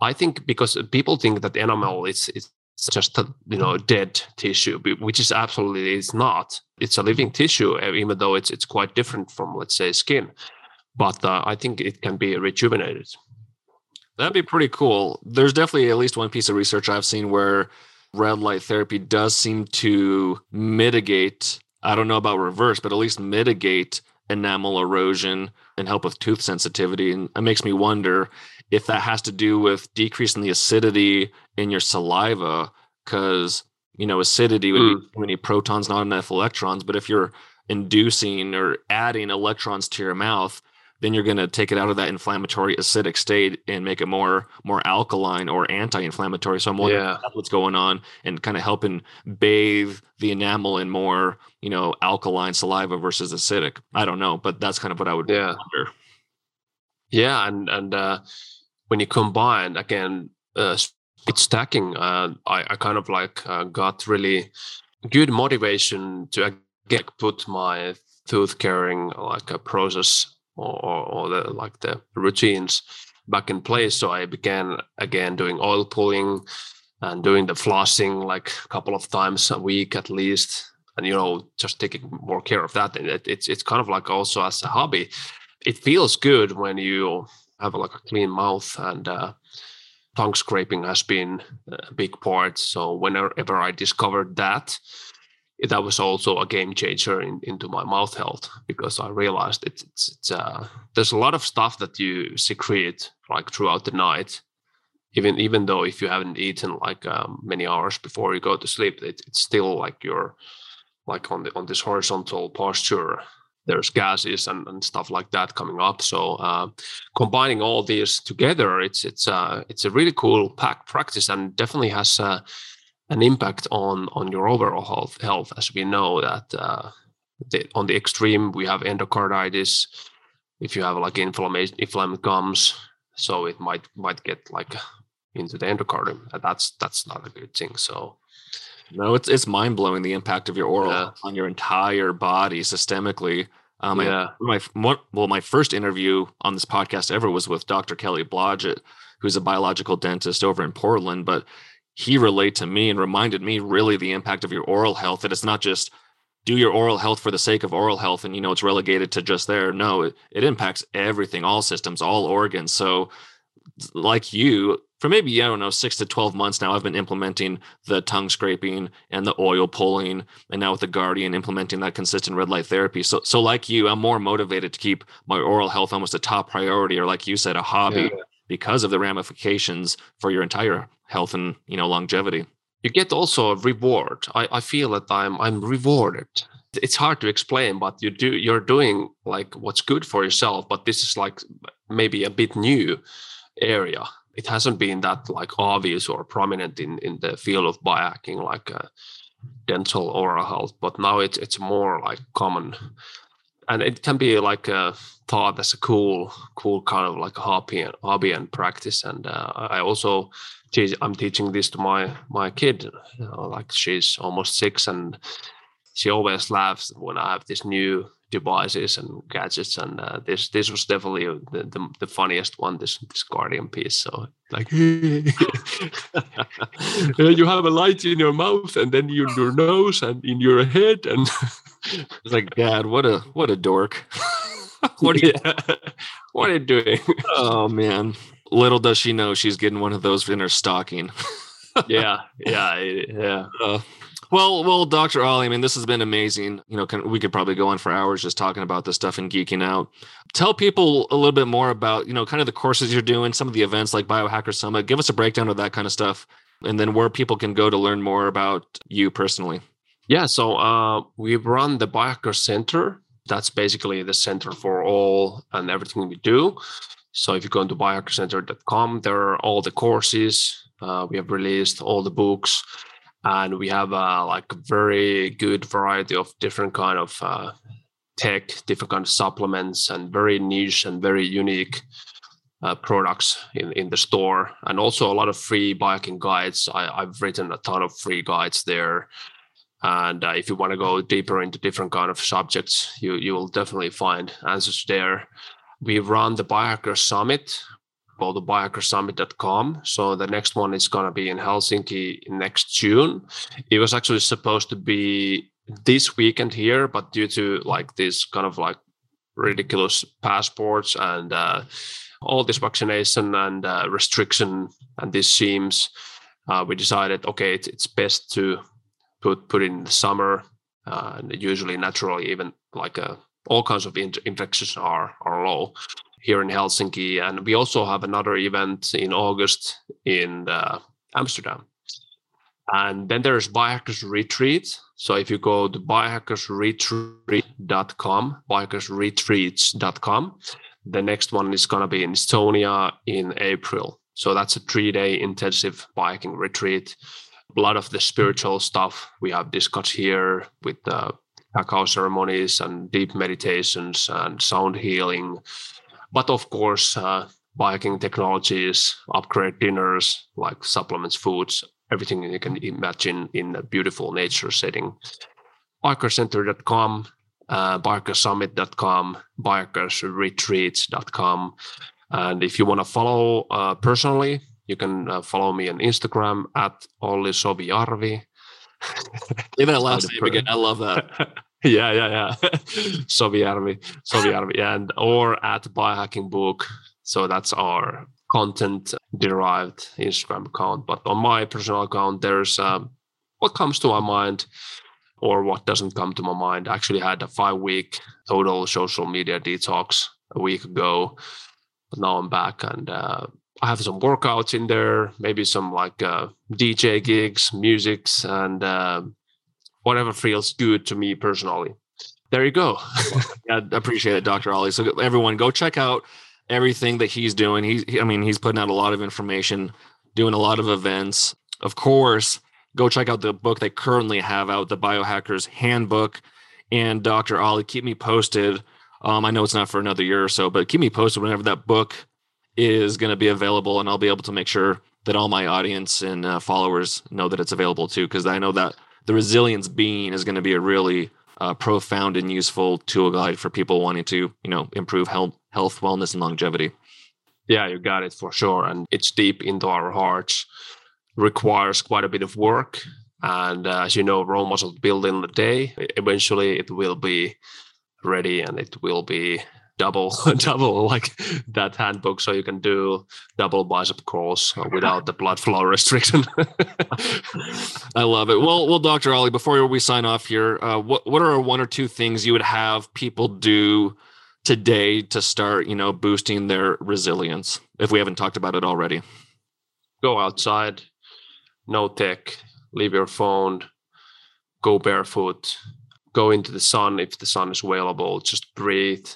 I think because people think that enamel is it's just a, you know, dead tissue, which is absolutely it's not. It's a living tissue, even though it's it's quite different from, let's say, skin. But uh, I think it can be rejuvenated. That'd be pretty cool. There's definitely at least one piece of research I've seen where red light therapy does seem to mitigate, I don't know about reverse, but at least mitigate enamel erosion and help with tooth sensitivity. And it makes me wonder if that has to do with decreasing the acidity in your saliva, because, you know, acidity would mm. be too many protons, not enough electrons. But if you're inducing or adding electrons to your mouth, then you're going to take it out of that inflammatory acidic state and make it more more alkaline or anti-inflammatory. So I'm wondering yeah. what's going on and kind of helping bathe the enamel in more, you know, alkaline saliva versus acidic. I don't know, but that's kind of what I would yeah. wonder. Yeah, and and uh, when you combine, again, uh, it's stacking. Uh, I, I kind of like uh, got really good motivation to again, put my tooth caring like a process or, or the, like the routines back in place. So I began again doing oil pulling and doing the flossing like a couple of times a week at least, and you know, just taking more care of that. And it, it's it's kind of like also as a hobby, it feels good when you have like a clean mouth, and uh, tongue scraping has been a big part. So whenever I discovered that, that was also a game changer in, into my mouth health, because I realized it's, it's, it's uh, there's a lot of stuff that you secrete like throughout the night, even even though if you haven't eaten like um, many hours before you go to sleep, it, it's still like your like on the on this horizontal posture, there's gases and, and stuff like that coming up. So uh, combining all these together, it's it's uh, it's a really cool pack practice, and definitely has uh, an impact on on your overall health. Health, as we know that uh, the, on the extreme, we have endocarditis. If you have like inflammation, inflamed gums, so it might might get like into the endocardium. That's that's not a good thing. So. No, it's it's mind blowing the impact of your oral yeah. on your entire body systemically. Um, yeah. I, my well, my first interview on this podcast ever was with Doctor Kelly Blodgett, who's a biological dentist over in Portland. But he relayed to me and reminded me really the impact of your oral health. That it's not just do your oral health for the sake of oral health, and you know it's relegated to just there. No, it, it impacts everything, all systems, all organs. So, like you. For maybe, I don't know, six to twelve months now, I've been implementing the tongue scraping and the oil pulling, and now with the Guardian, implementing that consistent red light therapy. So, so like you, I'm more motivated to keep my oral health almost a top priority, or like you said, a hobby, yeah. because of the ramifications for your entire health and, you know, longevity. You get also a reward. I, I feel that I'm I'm rewarded. It's hard to explain, but you do you're doing like what's good for yourself. But this is like maybe a bit new area. It hasn't been that like obvious or prominent in, in the field of biohacking, like uh, dental oral health, but now it's it's more like common, and it can be like uh, thought as a cool cool kind of like hobby and hobby and practice. And uh, I also geez, I'm teaching this to my my kid, you know, like she's almost six, and she always laughs when I have these new devices and gadgets, and uh, this this was definitely the, the, the funniest one. This this Guardian piece, so like you have a light in your mouth, and then in your nose, and in your head, and it's like, God, what a what a dork! what are you what are you doing? Oh man! Little does she know she's getting one of those in her stocking. yeah, yeah, yeah. Uh, Well, well, Doctor Olli, I mean, this has been amazing. You know, can, we could probably go on for hours just talking about this stuff and geeking out. Tell people a little bit more about, you know, kind of the courses you're doing, some of the events like Biohacker Summit. Give us a breakdown of that kind of stuff, and then where people can go to learn more about you personally. Yeah, so uh, we run the Biohacker Center. That's basically the center for all and everything we do. So if you go to biohacker center dot com, there are all the courses. Uh, we have released all the books. And we have uh, like a very good variety of different kind of uh, tech, different kind of supplements, and very niche and very unique uh, products in, in the store. And also a lot of free biohacking guides. I, I've written a ton of free guides there. And uh, if you want to go deeper into different kind of subjects, you, you will definitely find answers there. We run the Biohacker Summit. Go to biohacker summit dot com. So the next one is going to be in Helsinki next June. It was actually supposed to be this weekend here, but due to like this kind of like ridiculous passports and uh, all this vaccination and uh, restriction and these seams, uh, we decided, okay, it, it's best to put put in the summer. Uh, and usually naturally, even like a, all kinds of in- infections are are low here in Helsinki. And we also have another event in August in uh, Amsterdam. And then there's Biohackers Retreat. So if you go to biohackers retreat dot com, biohackers retreats dot com, the next one is going to be in Estonia in April. So that's a three-day intensive biohacking retreat. A lot of the spiritual stuff we have discussed here with uh, cacao ceremonies and deep meditations and sound healing. But of course, uh, biohacking technologies, upgrade dinners, like supplements, foods, everything you can imagine in a beautiful nature setting. biohacker center dot com, uh, biohacker summit dot com, biohackers retreats dot com. And if you want to follow uh, personally, you can uh, follow me on Instagram at Olli Sovijärvi. Leave that last name again. I love that. Yeah, yeah, yeah. Sovijärvi, Sovijärvi, and or at Biohacking Book. So that's our content-derived Instagram account. But on my personal account, there's um, what comes to my mind or what doesn't come to my mind. I actually had a five-week total social media detox a week ago. But now I'm back, and uh, I have some workouts in there, maybe some like uh, D J gigs, musics, and... Uh, whatever feels good to me personally. There you go. I appreciate it, Doctor Olli. So everyone, go check out everything that he's doing. He, he, I mean, he's putting out a lot of information, doing a lot of events. Of course, go check out the book they currently have out, The Biohacker's Handbook. And Doctor Olli, keep me posted. Um, I know it's not for another year or so, but keep me posted whenever that book is going to be available, and I'll be able to make sure that all my audience and uh, followers know that it's available too, because I know that The Resilient Being is going to be a really uh, profound and useful tool guide for people wanting to, you know, improve health, health, wellness, and longevity. Yeah, you got it for sure. And it's deep into our hearts, requires quite a bit of work. And uh, as you know, raw muscle building in the day, eventually it will be ready and it will be double, double like that handbook. So you can do double bicep curls without the blood flow restriction. I love it. Well, well, Doctor Olli, before we sign off here, uh, what, what are one or two things you would have people do today to start, you know, boosting their resilience, if we haven't talked about it already? Go outside, no tech, leave your phone, go barefoot, go into the sun if the sun is available, just breathe,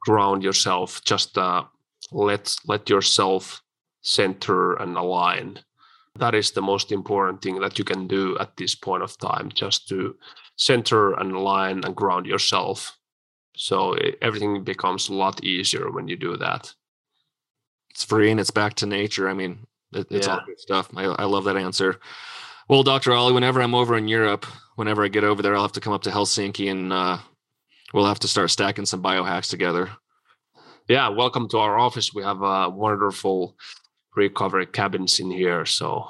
ground yourself, just uh, let, let yourself center and align. That is the most important thing that you can do at this point of time, just to center and align and ground yourself. So it, everything becomes a lot easier when you do that. It's free and it's back to nature. I mean, it, it's yeah. all good stuff. I, I love that answer. Well, Doctor Olli, whenever I'm over in Europe, whenever I get over there, I'll have to come up to Helsinki and uh, we'll have to start stacking some biohacks together. Yeah, welcome to our office. We have uh, wonderful recovery cabins in here, so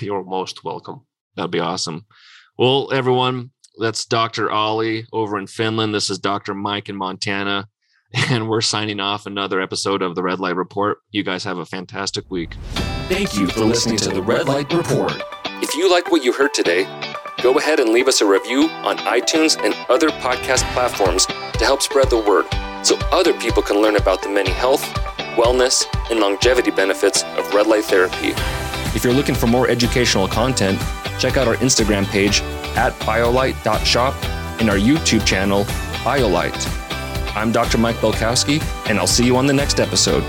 you're most welcome. That'd be awesome. Well, everyone, that's Doctor Olli over in Finland. This is Doctor Mike in Montana, and we're signing off another episode of The Red Light Report. You guys have a fantastic week. Thank you for listening to The Red Light Report. If you like what you heard today, go ahead and leave us a review on iTunes and other podcast platforms to help spread the word so other people can learn about the many health, wellness, and longevity benefits of red light therapy. If you're looking for more educational content, check out our Instagram page at biolight dot shop and our YouTube channel, Biolight. I'm Doctor Mike Belkowski, and I'll see you on the next episode.